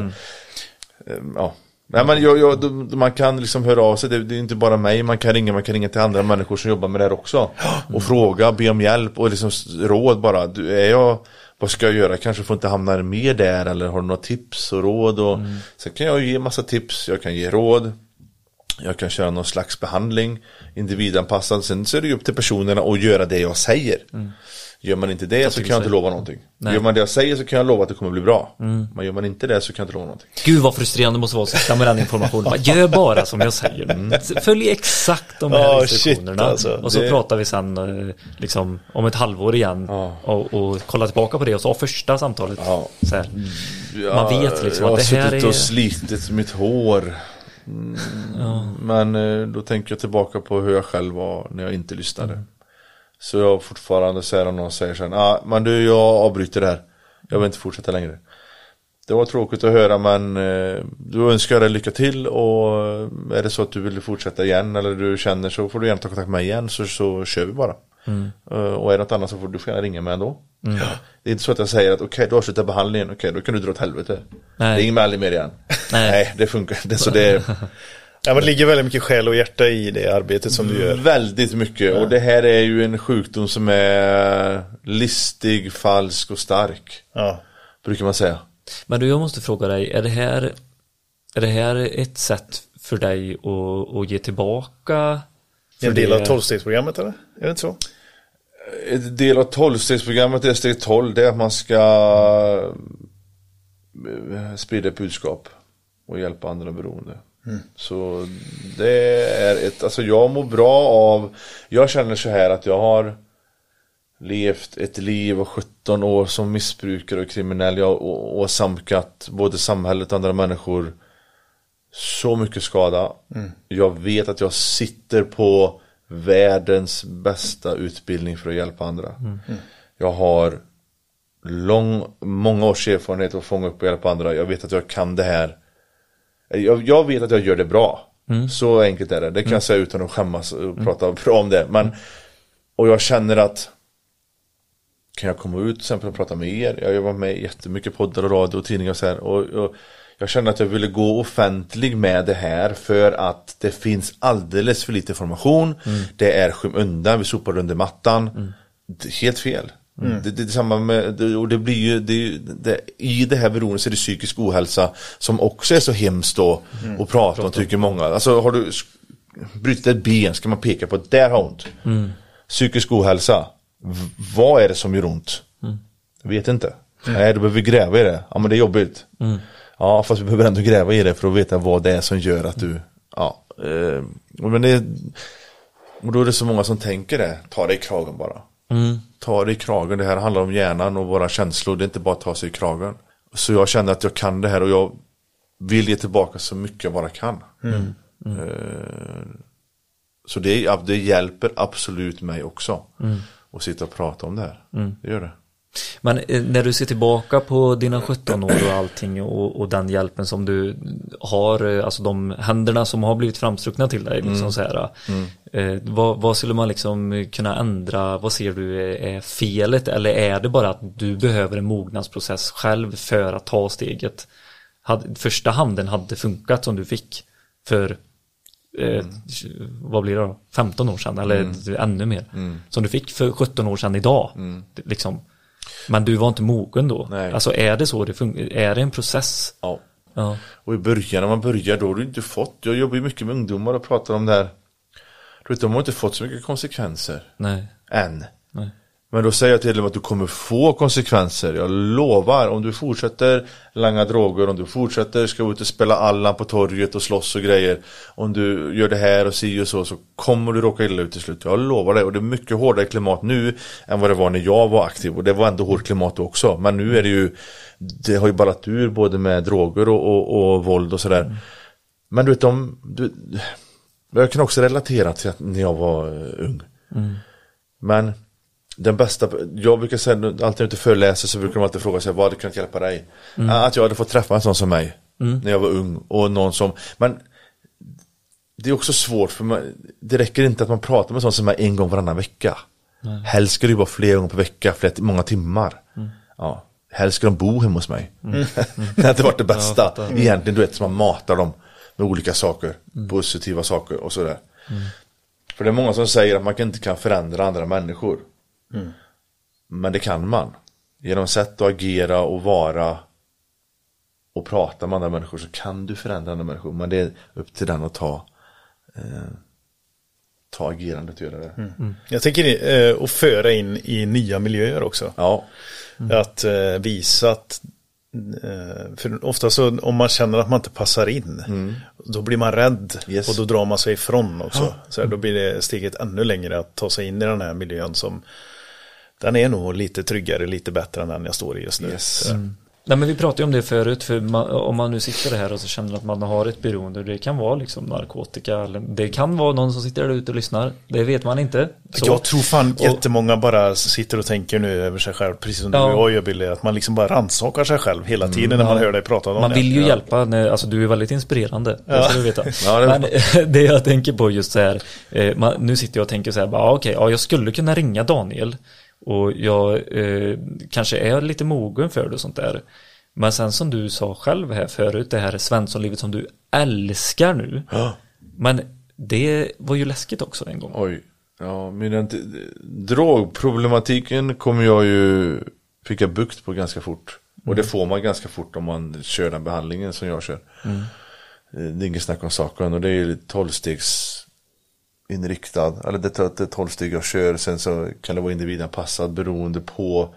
Mm. Ja. Nej, men jag, jag, man kan liksom höra av sig. Det, det är inte bara mig. Man kan ringa, man kan ringa till andra människor som jobbar med det här också. Och mm. fråga, be om hjälp och liksom råd bara. Du, är jag... Vad ska jag göra? Kanske får inte hamna mer där, eller har du några tips och råd? Och mm. Sen kan jag ge massa tips, jag kan ge råd, jag kan köra någon slags behandling, individanpassad. Sen så är det upp till personerna att göra det jag säger. Mm. Gör man inte det jag så kan jag inte lova någonting. Nej. Gör man det jag säger så kan jag lova att det kommer bli bra. Mm. Men gör man inte det så kan jag inte lova någonting. Gud vad frustrerande måste vara att sitta med den informationen. Gör bara som jag säger. Mm. Följ exakt de här oh, instruktionerna. Shit, alltså. Och så det... pratar vi sen liksom, om ett halvår igen oh. och, och kollar tillbaka på det och så första samtalet. Oh. Så här. Man ja, vet liksom att det här är... Jag har suttit och slitit mitt hår. Mm. Ja. Men då tänker jag tillbaka på hur jag själv var när jag inte lyssnade. Mm. Så jag fortfarande säger om någon säger sen, ah, men du, jag avbryter det här. Jag vill inte fortsätta längre. Det var tråkigt att höra, men eh, du önskar dig lycka till, och är det så att du vill fortsätta igen eller du känner så får du gärna ta kontakt med mig igen, så, så kör vi bara. Mm. Uh, och är det något annat så får du gärna ringa mig ändå. Mm. Det är inte så att jag säger att okej, okay, då avslutar behandlingen, okej, okay, då kan du dra åt helvete. Nej. Det är ingen med mer igen. Nej. Nej, det funkar. Det, så det är... Ja, men det ligger väldigt mycket själ och hjärta i det arbetet som du gör. Väldigt mycket. Ja. Och det här är ju en sjukdom som är listig, falsk och stark. Ja. Brukar man säga. Men du, jag måste fråga dig, är det här, är det här ett sätt för dig att, att ge tillbaka? En del det... av tolvstegsprogrammet, eller? Är det inte så? En del av tolvstegsprogrammet är steg tolv. Det är att man ska sprida budskap och hjälpa andra beroende. Mm. Så det är ett, alltså jag mår bra av, jag känner så här att jag har levt ett liv och sjutton år som missbrukare och kriminell. Jag har åsamkat både samhället och andra människor så mycket skada. Mm. Jag vet att jag sitter på världens bästa utbildning för att hjälpa andra. Mm. Jag har lång, många års erfarenhet att fånga upp och hjälpa andra. Jag vet att jag kan det här. Jag, jag vet att jag gör det bra. Mm. Så enkelt är det. Det kan mm. jag säga utan att skämmas och mm. prata bra om det. Men, och jag känner att kan jag komma ut till exempel och prata med er? Jag jobbar med jättemycket poddar och radio och tidningar och så här. Och, och jag känner att jag ville gå offentlig med det här för att det finns alldeles för lite information. Mm. Det är skum undan. Vi sopar under mattan. Mm. Det är helt fel. Mm. Det, det, det, samma med, det, och det blir ju det, det, i det här beroendet så är det psykisk ohälsa som också är så hemskt då mm. och prata om, tycker många. Alltså har du brutit ett ben ska man peka på att där har ont. Mm. Psykisk ohälsa. V- vad är det som gör ont? Mm. Jag vet inte. Mm. Nej, då behöver vi gräva i det. Ja, men det är jobbigt. Mm. Ja, fast vi behöver ändå gräva i det för att veta vad det är som gör att du... Ja, eh, men det, och då är det så många som tänker det. Ta dig i kragen bara. Mm. Ta det i kragen, det här handlar om hjärnan och våra känslor, det är inte bara att ta sig i kragen. Så jag känner att jag kan det här och jag vill ge tillbaka så mycket jag bara kan. Mm. Mm. Så det, det hjälper absolut mig också mm. att sitta och prata om det här. Mm. Det gör det. Men när du ser tillbaka på dina sjutton år och allting och, och den hjälpen som du har, alltså de händerna som har blivit framstrukna till dig, mm. liksom så här, mm. eh, vad, vad skulle man liksom kunna ändra, vad ser du är felet, eller är det bara att du behöver en mognadsprocess själv för att ta steget? Had, första handen hade funkat som du fick för eh, mm. vad blir det då? femton år sedan, eller mm. ännu mer, mm. som du fick för sjutton år sedan idag, mm. liksom. Men du var inte mogen då. Nej. Alltså är det så, det fun- är det en process? Ja. ja. Och i början, när man börjar då har du inte fått, jag jobbar ju mycket med ungdomar och pratar om det här. Du vet, de har inte fått så mycket konsekvenser. Nej. Än. Nej. Men då säger jag till dem att du kommer få konsekvenser. Jag lovar, om du fortsätter langa droger, om du fortsätter ska ut och spela allan på torget och slåss och grejer, om du gör det här och si och så, så kommer du råka illa ut till slut. Jag lovar det. Och det är mycket hårdare klimat nu än vad det var när jag var aktiv. Och det var ändå hårt klimat också. Men nu är det ju, det har ju ballat ur både med droger och, och, och våld och sådär. Mm. Men du vet, de, du, jag kan också relatera till att när jag var ung. Mm. Men den bästa, jag brukar säga alltid när jag inte föreläser så brukar de alltid fråga sig vad det kan hjälpa dig. Mm. Att jag hade fått träffa en sån som mig mm. när jag var ung och någon som, men det är också svårt för man, det räcker inte att man pratar med sånt som är en gång varannan vecka. Nej. Helst ska det vara fler gånger på vecka, fler, många timmar. Mm. Ja, helst ska de bo hemma hos mig. Mm. Mm. Det har inte varit det bästa. Ja, egentligen du vet som man matar dem med olika saker, mm. positiva saker och sådär. Mm. För det är många som säger att man inte kan förändra andra människor. Mm. Men det kan man. Genom sätt att agera och vara och prata med andra människor så kan du förändra andra människor. Men det är upp till den att ta eh, ta agerandet och göra det. Mm. Mm. Jag tänker eh, att föra in i nya miljöer också. Ja. Mm. Att eh, visa att eh, för ofta så om man känner att man inte passar in, mm. då blir man rädd, yes. och då drar man sig ifrån också. Ah. Så här, då blir det steget ännu längre att ta sig in i den här miljön som den är nog lite tryggare, lite bättre än den jag står i just nu. Yes. Mm. Nej, men vi pratade ju om det förut, för man, om man nu sitter här och så känner att man har ett beroende, det kan vara liksom narkotika, eller det kan vara någon som sitter där ute och lyssnar, det vet man inte. Så. Jag tror fan och, jättemånga bara sitter och tänker nu över sig själv, precis som ja. du och jag, Billy, att man liksom bara rannsakar sig själv hela tiden mm, när man ja. hör dig prata om man det. Man vill ju hjälpa, när, alltså du är väldigt inspirerande, ja. det ska du veta. Ja, det, men, det jag tänker på just så här, man, nu sitter jag och tänker så här, bara, ah, okej, okay, ja, jag skulle kunna ringa Daniel, och jag eh, kanske är lite mogen för det och sånt där. Men sen som du sa själv här förut, det här Svenssonlivet som du älskar nu. Ja. Men det var ju läskigt också en gång. Oj. Ja, men drogproblematiken kommer jag ju fick jag bukt på ganska fort. Mm. Och det får man ganska fort om man kör den behandlingen som jag kör. Mm. Det är inget snack om saken, och det är ju tolvstegs inriktad, eller det är tolv steg jag kör, sen så kan det vara individen passad beroende på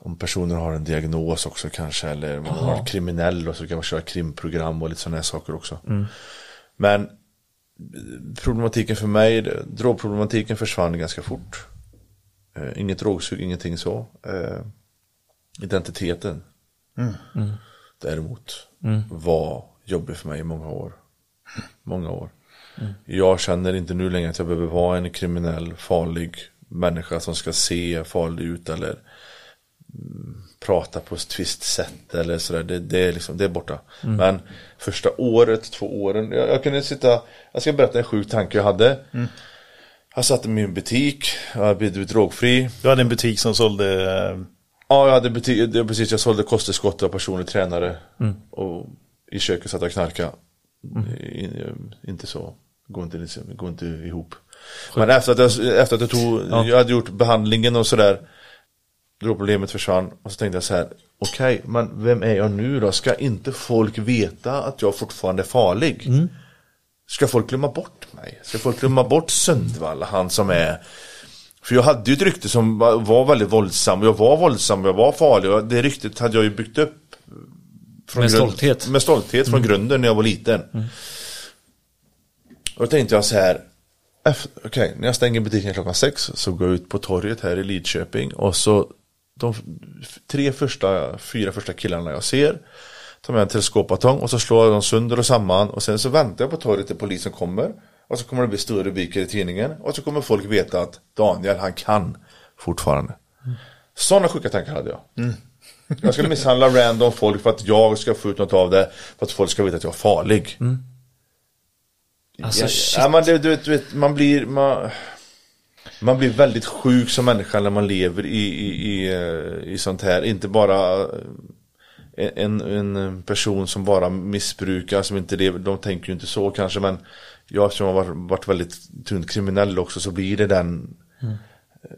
om personen har en diagnos också kanske, eller om man har varit kriminell, och så kan man köra krimprogram och lite sådana här saker också. Mm. Men problematiken för mig, drogproblematiken försvann ganska fort. Eh, inget drogsug, ingenting så. Eh, identiteten mm. Mm. däremot mm. var jobbig för mig i många år. Många år. Mm. Jag känner inte nu längre att jag behöver vara en kriminell, farlig människa som ska se farlig ut eller mm, prata på ett visst sätt eller sådär. Det, det, är liksom, det är borta. Mm. Men första året, två åren, jag, jag kunde sitta, jag ska berätta en sjuk tanke jag hade. Mm. Jag satt i min butik, jag blev drogfri. Du hade en butik som sålde... Ja, jag hade butik, jag, precis, jag sålde kosttillskott av personlig tränare mm. och i köket satt jag knarka. Mm. Inte så går inte, går inte ihop. Men efter att jag, efter att jag tog ja. jag hade gjort behandlingen och sådär, då problemet försvann, och så tänkte jag så här: okej, okay, men vem är jag nu då? Ska inte folk veta att jag fortfarande är farlig? Mm. Ska folk glömma bort mig? Ska folk glömma bort Sundvall, han som är... För jag hade ju ett rykte som var väldigt våldsam. Jag var våldsam, jag var farlig. Det ryktet hade jag ju byggt upp Med, grund, stolthet. med stolthet från mm. grunden när jag var liten. Mm. Och då tänkte jag så här, okej, okay, när jag stänger butiken klockan sex så går jag ut på torget här i Lidköping, och så de tre första, fyra första killarna jag ser tar med en teleskopatong och så slår jag dem sönder och samman, och sen så väntar jag på torget till polisen kommer, och så kommer det bli större rubriker i tidningen, och så kommer folk veta att Daniel, han kan fortfarande. Mm. Sådana sjuka tankar hade jag. Mm. Jag skulle misshandla random folk för att jag ska få ut något av det, för att folk ska veta att jag är farlig. Mm. Alltså, jag, shit. Ja, man, du, du vet, man blir man, man blir väldigt sjuk som människa när man lever i, i, i, i sånt här. Inte bara en, en person som bara missbrukar, som inte lever, de tänker ju inte så kanske, men jag som har varit, varit väldigt tunt kriminell också, så blir det den... Mm.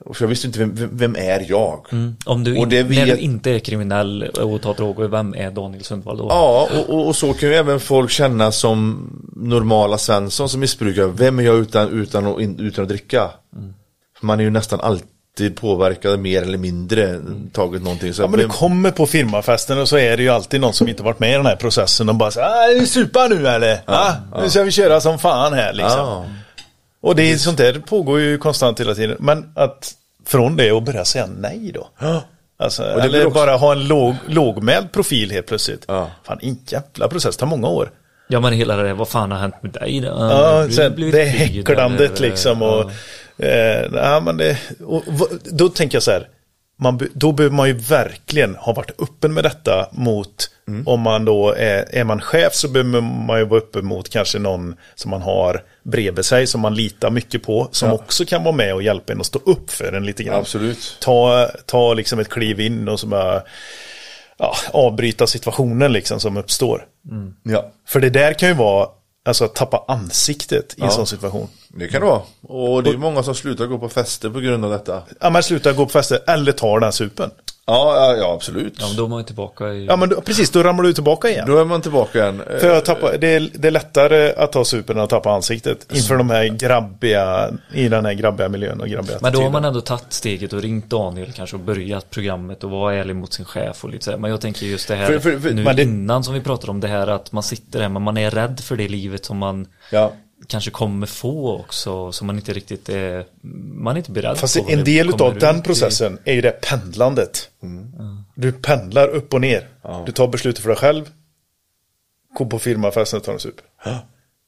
Och för jag visste inte, vem, vem är jag? Mm. Om du, och det vi... när du inte är kriminell och tar droger, vem är Daniel Sundvall då? Ja, och, och, och så kan ju även folk känna som normala Svensson som missbrukar. Vem är jag utan, utan, att, utan att dricka? Mm. För man är ju nästan alltid påverkad mer eller mindre, mm. tagit någonting. Så ja, men du kommer på firmafesten och så är det ju alltid någon som inte varit med i den här processen och bara så, ah, är du super nu eller? Ja, ah, ja. Nu ska vi köra som fan här liksom. Ja. Och det är sånt där, det pågår ju konstant hela tiden. Men att från det och börja säga nej då. Alltså, och det eller också... bara ha en låg, lågmäld profil helt plötsligt. Ja. Fan, en jävla process, tar många år. Ja, men hela det där, vad fan har hänt med dig då? Ja, du, sen, det häcklandet liksom. Och, ja. eh, nej, men det, och, och, då tänker jag så här, man, då behöver man ju verkligen ha varit öppen med detta mot, mm. om man då är, är man chef så behöver man ju vara öppen mot kanske någon som man har bredvid sig, som man litar mycket på, som ja. också kan vara med och hjälpa en att stå upp för en lite grann. Absolut. Ta, ta liksom ett kliv in och så bara ja, avbryta situationen liksom som uppstår. Mm. Ja. För det där kan ju vara alltså att tappa ansiktet i ja. en sån situation. Det kan det vara. Och det är många som slutar gå på fester på grund av detta. Ja, man slutar gå på fester eller tar den supen. Ja, ja, ja, absolut. Ja, men då är man tillbaka i... Ja, men då, precis, då ramlar du tillbaka igen. Då är man tillbaka igen. För jag tappar, det, är, det är lättare att ta supen än att tappa ansiktet inför de här grabbiga, i den här grabbiga miljön och grabbiga attityden. Men då har man ändå tagit steget och ringt Daniel kanske och börjat programmet och var ärlig mot sin chef och lite så här. Men jag tänker just det här för, för, för, nu det... innan som vi pratade om det här att man sitter där men man är rädd för det livet som man... Ja. kanske kommer få också som man inte riktigt är, man är inte beredd fast på. Fast en del av den processen i. är ju det pendlandet. Mm. Mm. Du pendlar upp och ner. Mm. Du tar beslut för dig själv. Går på firmafesten och tar en sup. Mm.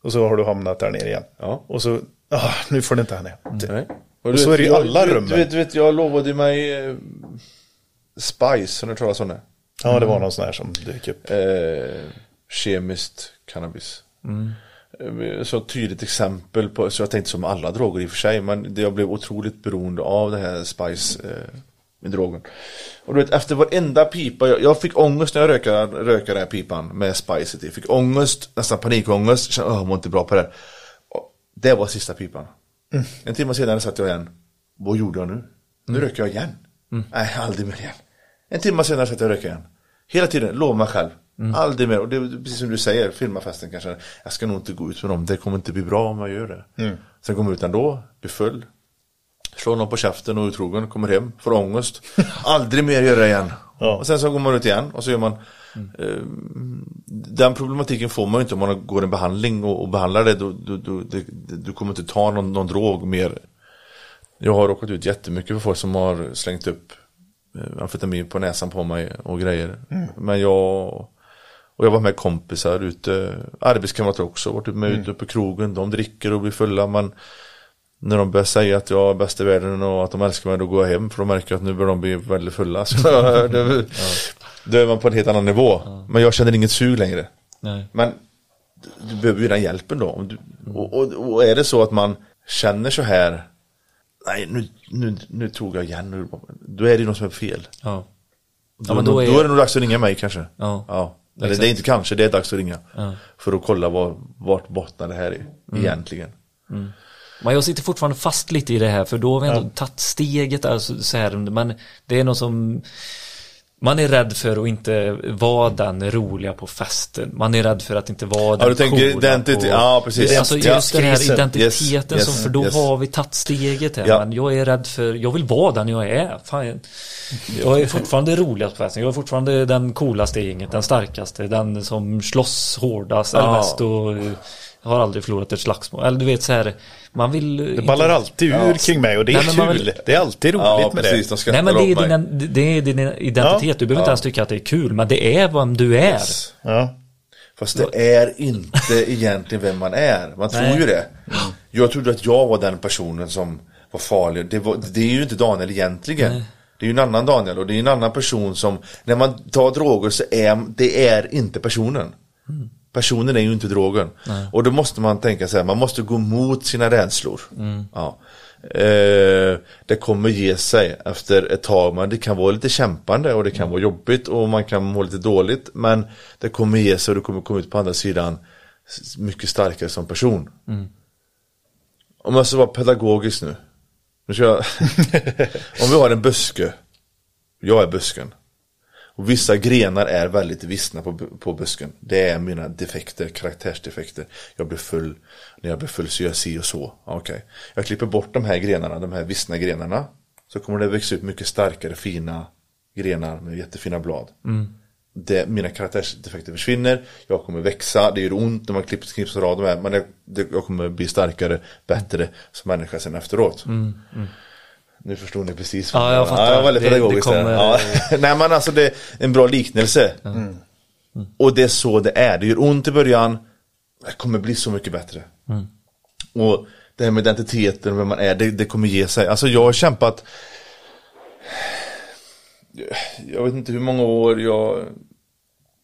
Och så har du hamnat där ner igen. Mm. Och så, ah, nu får det inte här ner. Mm. Mm. Och, och så vet, är det ju alla rummen. Du vet, du vet, jag lovade mig eh, Spice, om du talar sån där. Ja, det var någon sån här som dök upp. Eh, kemiskt cannabis. Mm. Så tydligt exempel på, så jag tänkte som alla droger i och för sig, men det, jag blev otroligt beroende av det här spice eh, med drogen. Och du vet, efter varenda pipa, jag, jag fick ångest när jag rökade, rökade den här pipan med spice i. Jag fick ångest, nästan panikångest, kände, åh, jag mår inte bra på det här. Det var sista pipan. Mm. En timme senare satt jag igen. Vad gjorde jag nu? Mm. Nu röker jag igen. Mm. Nej, aldrig mer igen. En timme senare satt jag och röker igen. Hela tiden, lov mig själv. Mm. Aldrig mer, och det är precis som du säger, filmafesten kanske, jag ska nog inte gå ut med dem, det kommer inte bli bra om jag gör det. Mm. Sen kommer ut ändå, blir full, slår någon på käften och utrogen, kommer hem, får ångest, aldrig mer gör det igen. Ja. Och sen så går man ut igen och så gör man mm. eh, den problematiken får man ju inte om man går en behandling och, och behandlar det, då, då, då, det du kommer inte ta någon, någon drog mer. Jag har råkat ut jättemycket för folk som har slängt upp eh, amfetamin på näsan på mig och grejer, mm. men jag Och jag var med kompisar ute, arbetskamrater också, varit med mm. ute på krogen, de dricker och blir fulla, men när de börjar säga att jag är bäst i världen och att de älskar mig, då går jag hem, för de märker att nu börjar de bli väldigt fulla. Så det, då är man på en helt annan nivå. Ja. Men jag känner inget sug längre. Nej. Men du behöver ju den hjälpen då. Om du, och, och, och är det så att man känner så här, nej nu, nu, nu tog jag igen, nu, då är det något som är fel. Ja. Då, ja, men då, är... då är det nog dags att ringa mig kanske. Ja. Ja. Eller exakt. Det är inte kanske, det är dags att ringa ja. för att kolla var, vart bottnar det här är mm. egentligen. Mm. Men jag sitter fortfarande fast lite i det här, för då har vi ändå ja. tagit steget, alltså, så här, men det är något som man är rädd för att inte vara den roliga på festen. Man är rädd för att inte vara den ja, coola identitet. På, ja, precis. Alltså just yes. den här identiteten yes. som, för då yes. har vi tagit steget här. Ja. Men jag är rädd för, jag vill vara den jag är. Fan, jag är fortfarande roligast på festen. Jag är fortfarande den coolaste i gänget, den starkaste, den som slåss hårdast ja. mest och har aldrig förlorat ett slagsmål. Eller du vet så här, man vill... Det ballar inte... alltid ur ja. kring mig och det är Nej, kul. Vill... Det är alltid roligt ja, med precis, det. Nej, men det är, din, det är din identitet. Ja. Du behöver ja. inte ens tycka att det är kul, men det är vem du är. Yes. Ja. Fast det är inte egentligen vem man är. Man tror Nej. ju det. Jag trodde att jag var den personen som var farlig. Det, var, det är ju inte Daniel egentligen. Nej. Det är ju en annan Daniel och det är en annan person som... När man tar droger så är det är inte personen. Mm. Personen är ju inte drogen. Nej. Och då måste man tänka så här, man måste gå mot sina rädslor. Mm. Ja. Eh, det kommer ge sig efter ett tag, men det kan vara lite kämpande och det kan mm. vara jobbigt och man kan må lite dåligt, men det kommer ge sig och du kommer komma ut på andra sidan mycket starkare som person. Mm. Om jag ska vara pedagogisk nu. nu ska jag om vi har en buske, jag är busken. Och vissa grenar är väldigt vissna på, på busken. Det är mina defekter, karaktärsdefekter. Jag blir full, när jag blir full så jag si och så. Okay. Jag klipper bort de här grenarna, de här vissna grenarna. Så kommer det växa ut mycket starkare, fina grenar med jättefina blad. Mm. Det, mina karaktärsdefekter försvinner. Jag kommer växa, det gör ont när man klipper knips och rad de här. Men jag, det, jag kommer bli starkare, bättre som människa sen efteråt. Mm, mm. Nu förstår ni precis. Ja, jag fattar. Ja, jag var väldigt pedagogisk. Ja. Nej, men alltså det är en bra liknelse. Mm. Mm. Och det är så det är. Det gör ont i början. Det kommer bli så mycket bättre. Mm. Och det här med identiteten och vem man är, det, det kommer ge sig. Alltså jag har kämpat jag vet inte hur många år jag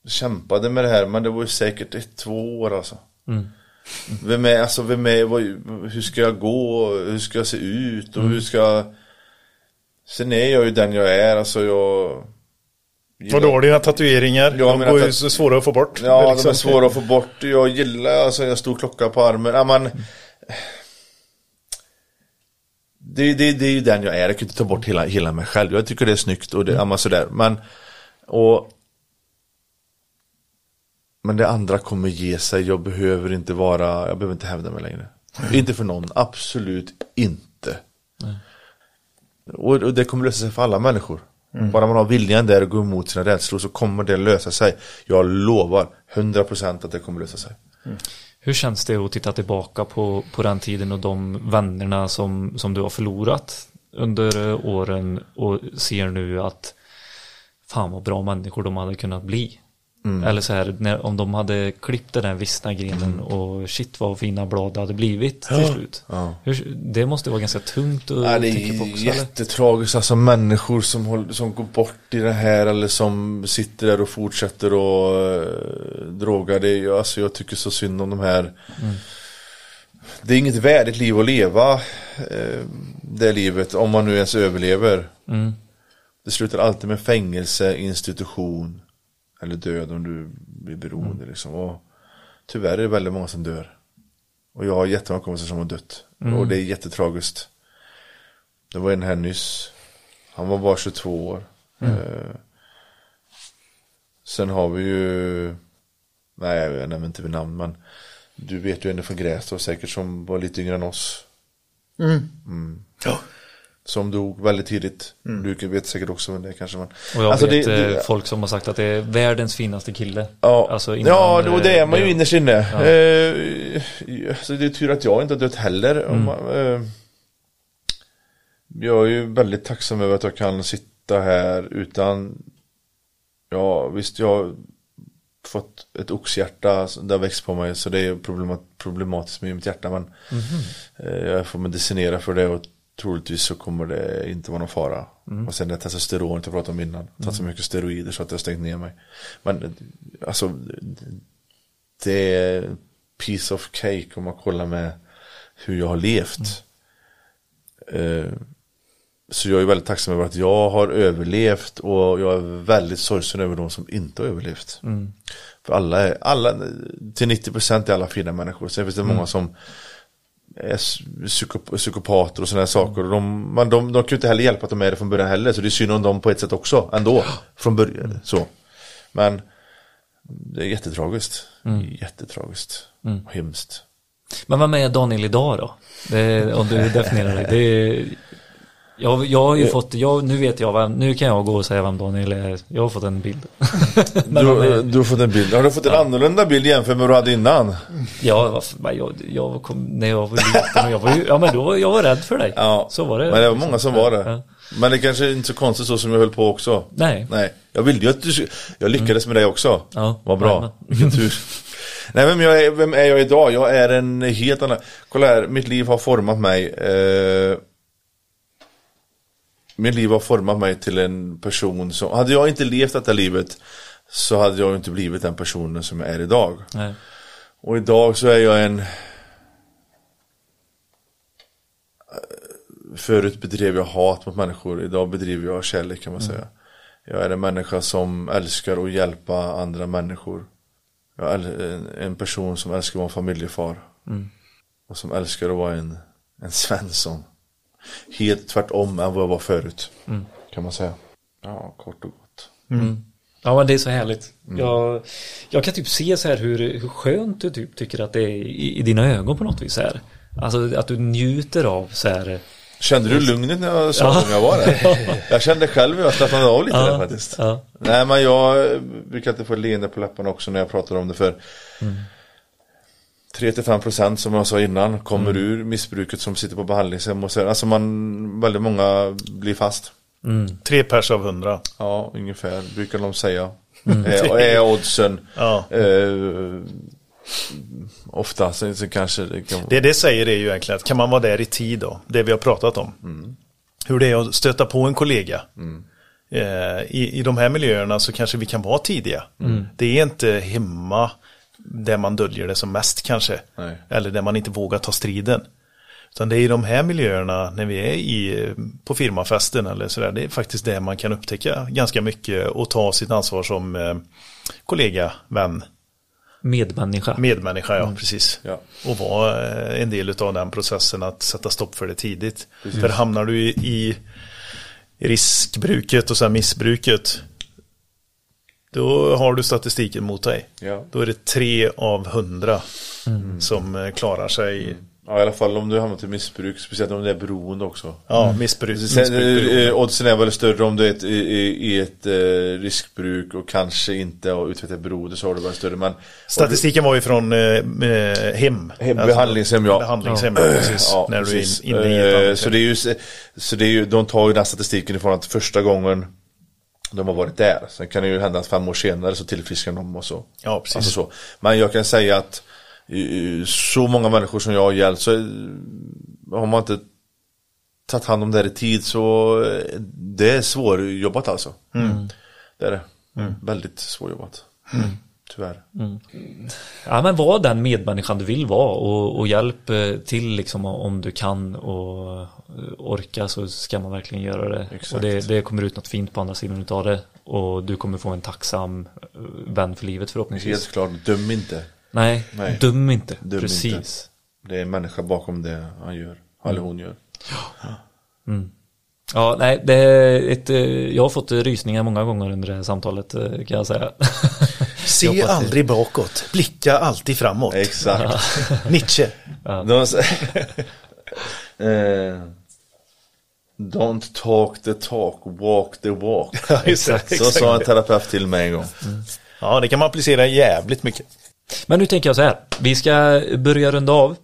kämpade med det här, men det var ju säkert ett, två år alltså. Mm. Vem är, alltså vem är, vad, hur ska jag gå, hur ska jag se ut och mm. hur ska... Sen är jag ju den jag är, alltså jag... Gillar... Vadå, dina tatueringar? Ja, de är tat... svåra att få bort. Ja, liksom. De är svåra att få bort. Jag gillar, alltså jag har stor klocka på armen. Ja, men... Det, det, det är ju den jag är. Jag kan inte ta bort hela, hela mig själv. Jag tycker det är snyggt och det är mm. sådär. Men, och... men det andra kommer ge sig. Jag behöver inte vara... Jag behöver inte hävda mig längre. Mm. Inte för någon. Absolut inte. Mm. Och, och det kommer lösa sig för alla människor. Mm. Bara man har viljan där och går emot sina rädslor så kommer det lösa sig. Jag lovar hundra procent att det kommer lösa sig. Mm. Hur känns det att titta tillbaka på, på den tiden och de vännerna som, som du har förlorat under åren och ser nu att fan vad bra människor de hade kunnat bli? Mm. Eller så här, när, om de hade klippt den där vissna grenen mm. och shit vad fina blad det hade blivit till ja. slut. Ja. Hur, det måste vara ganska tungt att ja, tänka på också. Det är jättetragiskt, alltså människor som, håller, som går bort i det här eller som sitter där och fortsätter och äh, drogar. Det är ju, alltså, jag tycker så synd om de här. Mm. Det är inget värdigt liv att leva äh, det livet, om man nu ens överlever. Mm. Det slutar alltid med fängelse, institution eller död om du blir beroende mm. liksom. Och tyvärr är det väldigt många som dör. Och jag har jättemånga kompisar som har dött. Mm. Och det är jättetragiskt. Det var en här nyss. Han var bara tjugotvå år. Mm. Eh, sen har vi ju... Nej, jag nämner inte vid namn, men du vet ju ändå från Grästorp säkert som var lite yngre än oss. Mm. Mm. Ja. Som dog väldigt tidigt. Mm. Du vet säkert också men det kanske man... Och jag alltså vet det, det, folk som har sagt att det är världens finaste kille. Ja, alltså innan, ja och det är man det, ju innerst inne. Ja. Eh, så det är tur att jag inte har dött heller. Mm. Man, eh, jag är ju väldigt tacksam över att jag kan sitta här utan... Ja, visst jag har fått ett oxhjärta där växt på mig. Så det är problemat, problematiskt med mitt hjärta. Men mm. eh, jag får medicinera för det och troligtvis så kommer det inte vara någon fara. Mm. Och sen det här testosteronet jag pratade om innan. Jag har tagit så mycket steroider så att jag har stängt ner mig. Men alltså det är piece of cake om man kollar med hur jag har levt. Mm. Uh, så jag är väldigt tacksam över att jag har överlevt och jag är väldigt sorgsen över de som inte har överlevt. Mm. För alla, är, alla till nittio procent är alla fina människor. Sen finns det mm. många som Psykop- psykopater och såna här saker och de, man, de, de kan ju inte heller hjälpa att de är det från början heller, så det är synd om dem på ett sätt också ändå, från början så. Men det är jättetragiskt mm. jättetragiskt mm. och hemskt. Men vad med Daniel idag då? Det, om du definierar det, det jag, jag har ju det. fått jag, nu vet jag vem, nu kan jag gå och säga vem Daniel är, jag har fått en bild. du, du har fått en bild, har du fått en ja. annorlunda bild jämfört med vad du hade innan? Ja, jag, jag kom, när jag var liten, jag var ju, ja, men då, jag var rädd för dig ja. Så var det. Men det var många som var det ja. Men det kanske är inte så konstigt så som jag höll på också. Nej, Nej. Jag, ville, jag, jag lyckades med dig också ja. Vad bra, vilken tur. Nej, vem, jag är, vem är jag idag? Jag är en helt annan. Kolla här, mitt liv har format mig eh, Mitt liv har format mig till en person som... Hade jag inte levt detta livet så hade jag inte blivit den personen som jag är idag. Nej. Och idag så är jag en... Förut bedrev jag hat mot människor. Idag bedriver jag kärlek kan man mm. säga. Jag är en människa som älskar att hjälpa andra människor. Jag är en person som älskar att vara en familjefar. Mm. Och som älskar att vara en, en svensson. Helt tvärtom än vad jag var förut mm. kan man säga. Ja, kort och gott mm. Ja, men det är så härligt mm. jag, jag kan typ se så här hur, hur skönt du typ tycker att det är i, i dina ögon på något vis så här. Alltså att du njuter av så här. Kände du lugnet när jag sa ja. Om jag var där? Jag kände själv att jag slappnade av lite ja. Där faktiskt ja. Nej, men jag brukar inte få leende på läpparna också när jag pratar om det för mm. tre till fem procent som jag sa innan kommer mm. ur missbruket som sitter på behandlingshem och så, alltså man, väldigt många blir fast. Mm. Tre pers av hundra. Ja, ungefär, brukar de säga. Mm. Eh, och är oddsen. Ja. Eh, ofta så, så kanske... Det, kan... det det säger är ju egentligen att kan man vara där i tid då, det vi har pratat om. Mm. Hur det är att stöta på en kollega. Mm. eh, i, i de här miljöerna så kanske vi kan vara tidiga. Mm. Det är inte hemma där man döljer det som mest kanske. Nej. Eller där man inte vågar ta striden. Utan det är i de här miljöerna när vi är i, på firmafesten eller sådär, det är faktiskt det man kan upptäcka ganska mycket och ta sitt ansvar som eh, kollega, vän. Medmänniska. Medmänniska, ja, mm. precis. Ja. Och vara en del av den processen att sätta stopp för det tidigt. Precis. För hamnar du i, i riskbruket och så här missbruket, då har du statistiken mot dig. Ja. Då är det tre av hundra mm. som klarar sig. Mm. Ja, i alla fall om du hamnar till missbruk, speciellt om det är beroende också. Ja, missbruk. Mm. Oddsen är väl större om du är ett, i, i ett eh, riskbruk och kanske inte har utvecklat beroende, så har du väl större. Men statistiken du, var ju från eh, hem. hem alltså, behandlingshem, ja. Behandlingshem, ja. Precis. Ja, när precis. Du är inne i ett, så det är ju, så det är ju, de tar ju den här statistiken ifrån att första gången de har varit där. Sen kan det ju hända att fem år senare så tillfriskar de och så. Ja, precis. Alltså så. Men jag kan säga att så många människor som jag har hjälpt, så har man inte tagit hand om det här i tid, så det är svårjobbat alltså. Mm. Det är det. Mm. Väldigt svårjobbat. Mm. Tyvärr. Mm. Ja, men var den medmänniskan du vill vara och, och hjälp till liksom, om du kan och orkar, så ska man verkligen göra det. Exakt. Och det, det kommer ut något fint på andra sidan utav det och du kommer få en tacksam vän för livet förhoppningsvis. Helt klart, döm inte. Nej, Nej, dum inte. Dum precis. Inte. Det är en människa bakom det han gör, eller mm. hon gör. Ja. Mm. Ja, nej, det är ett, jag har fått rysningar många gånger under det här samtalet, kan jag säga. Se aldrig bakåt, blicka alltid framåt. Exakt. Nietzsche. Ja. Don't talk the talk, walk the walk. Ja, exakt. Så sa en terapeut till mig en gång. Mm. Ja, det kan man applicera jävligt mycket. Men nu tänker jag så här, vi ska börja runda av.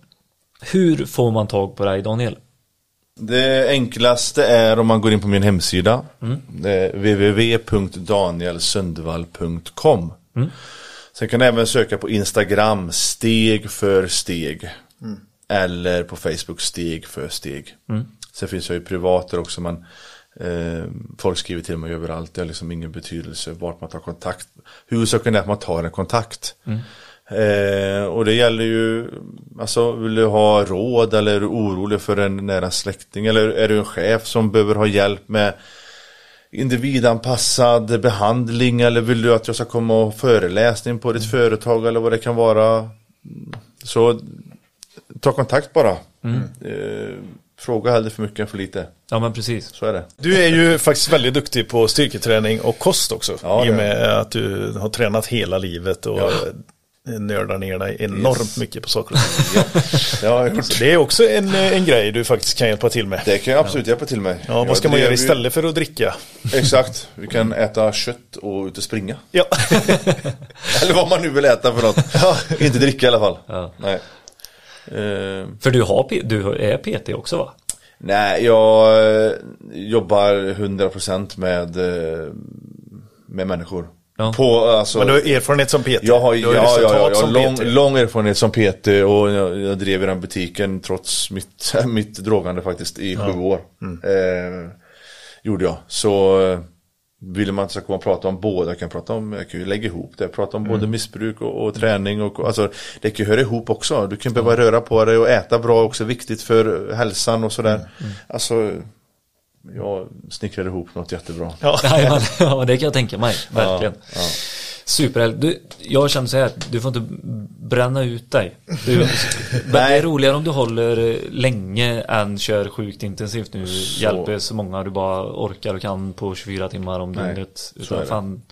Hur får man tag på dig, Daniel? Det enklaste är om man går in på min hemsida, mm. w w w punkt daniel sundvall punkt com. Mm. Sen kan jag även söka på Instagram, steg för steg. Mm. Eller på Facebook, steg för steg. Mm. Sen finns jag ju privater också, men eh, folk skriver till mig överallt. Det har liksom ingen betydelse vart man tar kontakt. Huvudsaken är att man tar en kontakt. Mm. Eh, och det gäller ju, alltså vill du ha råd eller är du orolig för en nära släkting, eller är du en chef som behöver ha hjälp med individanpassad behandling, eller vill du att jag ska komma och föreläsning på ditt mm. företag eller vad det kan vara, så ta kontakt bara. Mm. eh, Fråga hellre för mycket än för lite. Ja, men precis. Så är det. Du är ju faktiskt väldigt duktig på styrketräning och kost också, ja, i och med att du har tränat hela livet och ja. nördar ner dig enormt yes. mycket på saker. Ja. Ja, det är också en, en grej du faktiskt kan hjälpa till med. Det kan jag absolut ja. hjälpa till med. Ja, vad ska ja, man göra istället för att dricka? Exakt, vi kan äta kött och ut och springa. Ja. Eller vad man nu vill äta för något. Ja. Inte dricka i alla fall. Ja. Nej. För du, har, du är P T också, va? Nej, jag jobbar hundra procent med, med människor. Ja. På, alltså, men du har erfarenhet som P T? Jag har, ja, ja, ja, jag har lång, lång erfarenhet som P T, och jag, jag drev i den butiken trots mitt, mitt drogande faktiskt i ja. sju år. Mm. Eh, gjorde jag. Så vill man så komma och prata om båda, jag kan prata om, jag kan ju lägga ihop det, prata om mm. både missbruk och, och träning och, alltså det kan ju höra ihop också. Du kan behöva mm. röra på dig och äta bra också, viktigt för hälsan och sådär. Mm. Mm. Alltså jag snickrar ihop något jättebra. Ja, ja, ja, det kan jag tänka mig, verkligen. Ja, ja. Superhäll. Du, jag känner så här, du får inte bränna ut dig. Du, det är roligare om du håller länge än kör sjukt intensivt nu. Så. Hjälper så många du bara orkar och kan på tjugofyra timmar om dygnet. Utan fan,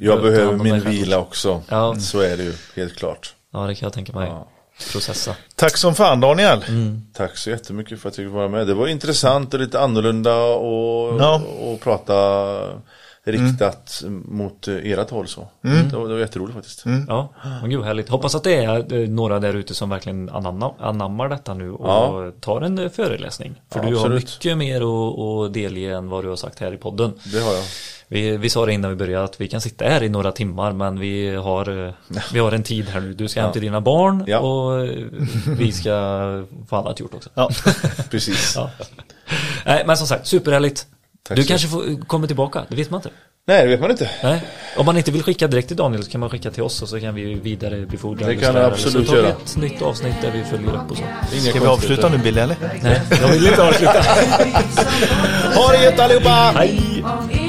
jag behöver min vila också. Ja. Så är det ju, helt klart. Ja, det kan jag tänka mig. Ja. Processa. Tack som fan, Daniel. Mm. Tack så jättemycket för att du var med. Det var intressant och lite annorlunda och, ja. och prata riktat mm. mot ert håll så. Mm. Det var, det var jätteroligt faktiskt. Mm. Ja, men gud, härligt. Hoppas att det är några där ute som verkligen anam- anammar detta nu och ja. tar en föreläsning. För ja, du absolut. har mycket mer att, att delge än vad du har sagt här i podden. Det har jag. Vi, vi sa det innan vi började att vi kan sitta här i några timmar, men vi har, vi har en tid här nu. Du ska ja. hem till dina barn ja. och vi ska få annat gjort också. Ja, precis. Ja. Nej, men som sagt, superhärligt. Tack. Du kanske får, kommer tillbaka, det vet man inte. Nej, det vet man inte. Nej. Om man inte vill skicka direkt till Daniel så kan man skicka till oss och så kan vi vidare befordra. Det kan jag absolut göra. Ett nytt avsnitt där vi följer upp och så. Inga ska vi avsluta nu, Billy, eller? Nej, jag vill inte avsluta. Ha det gött allihopa! Hej!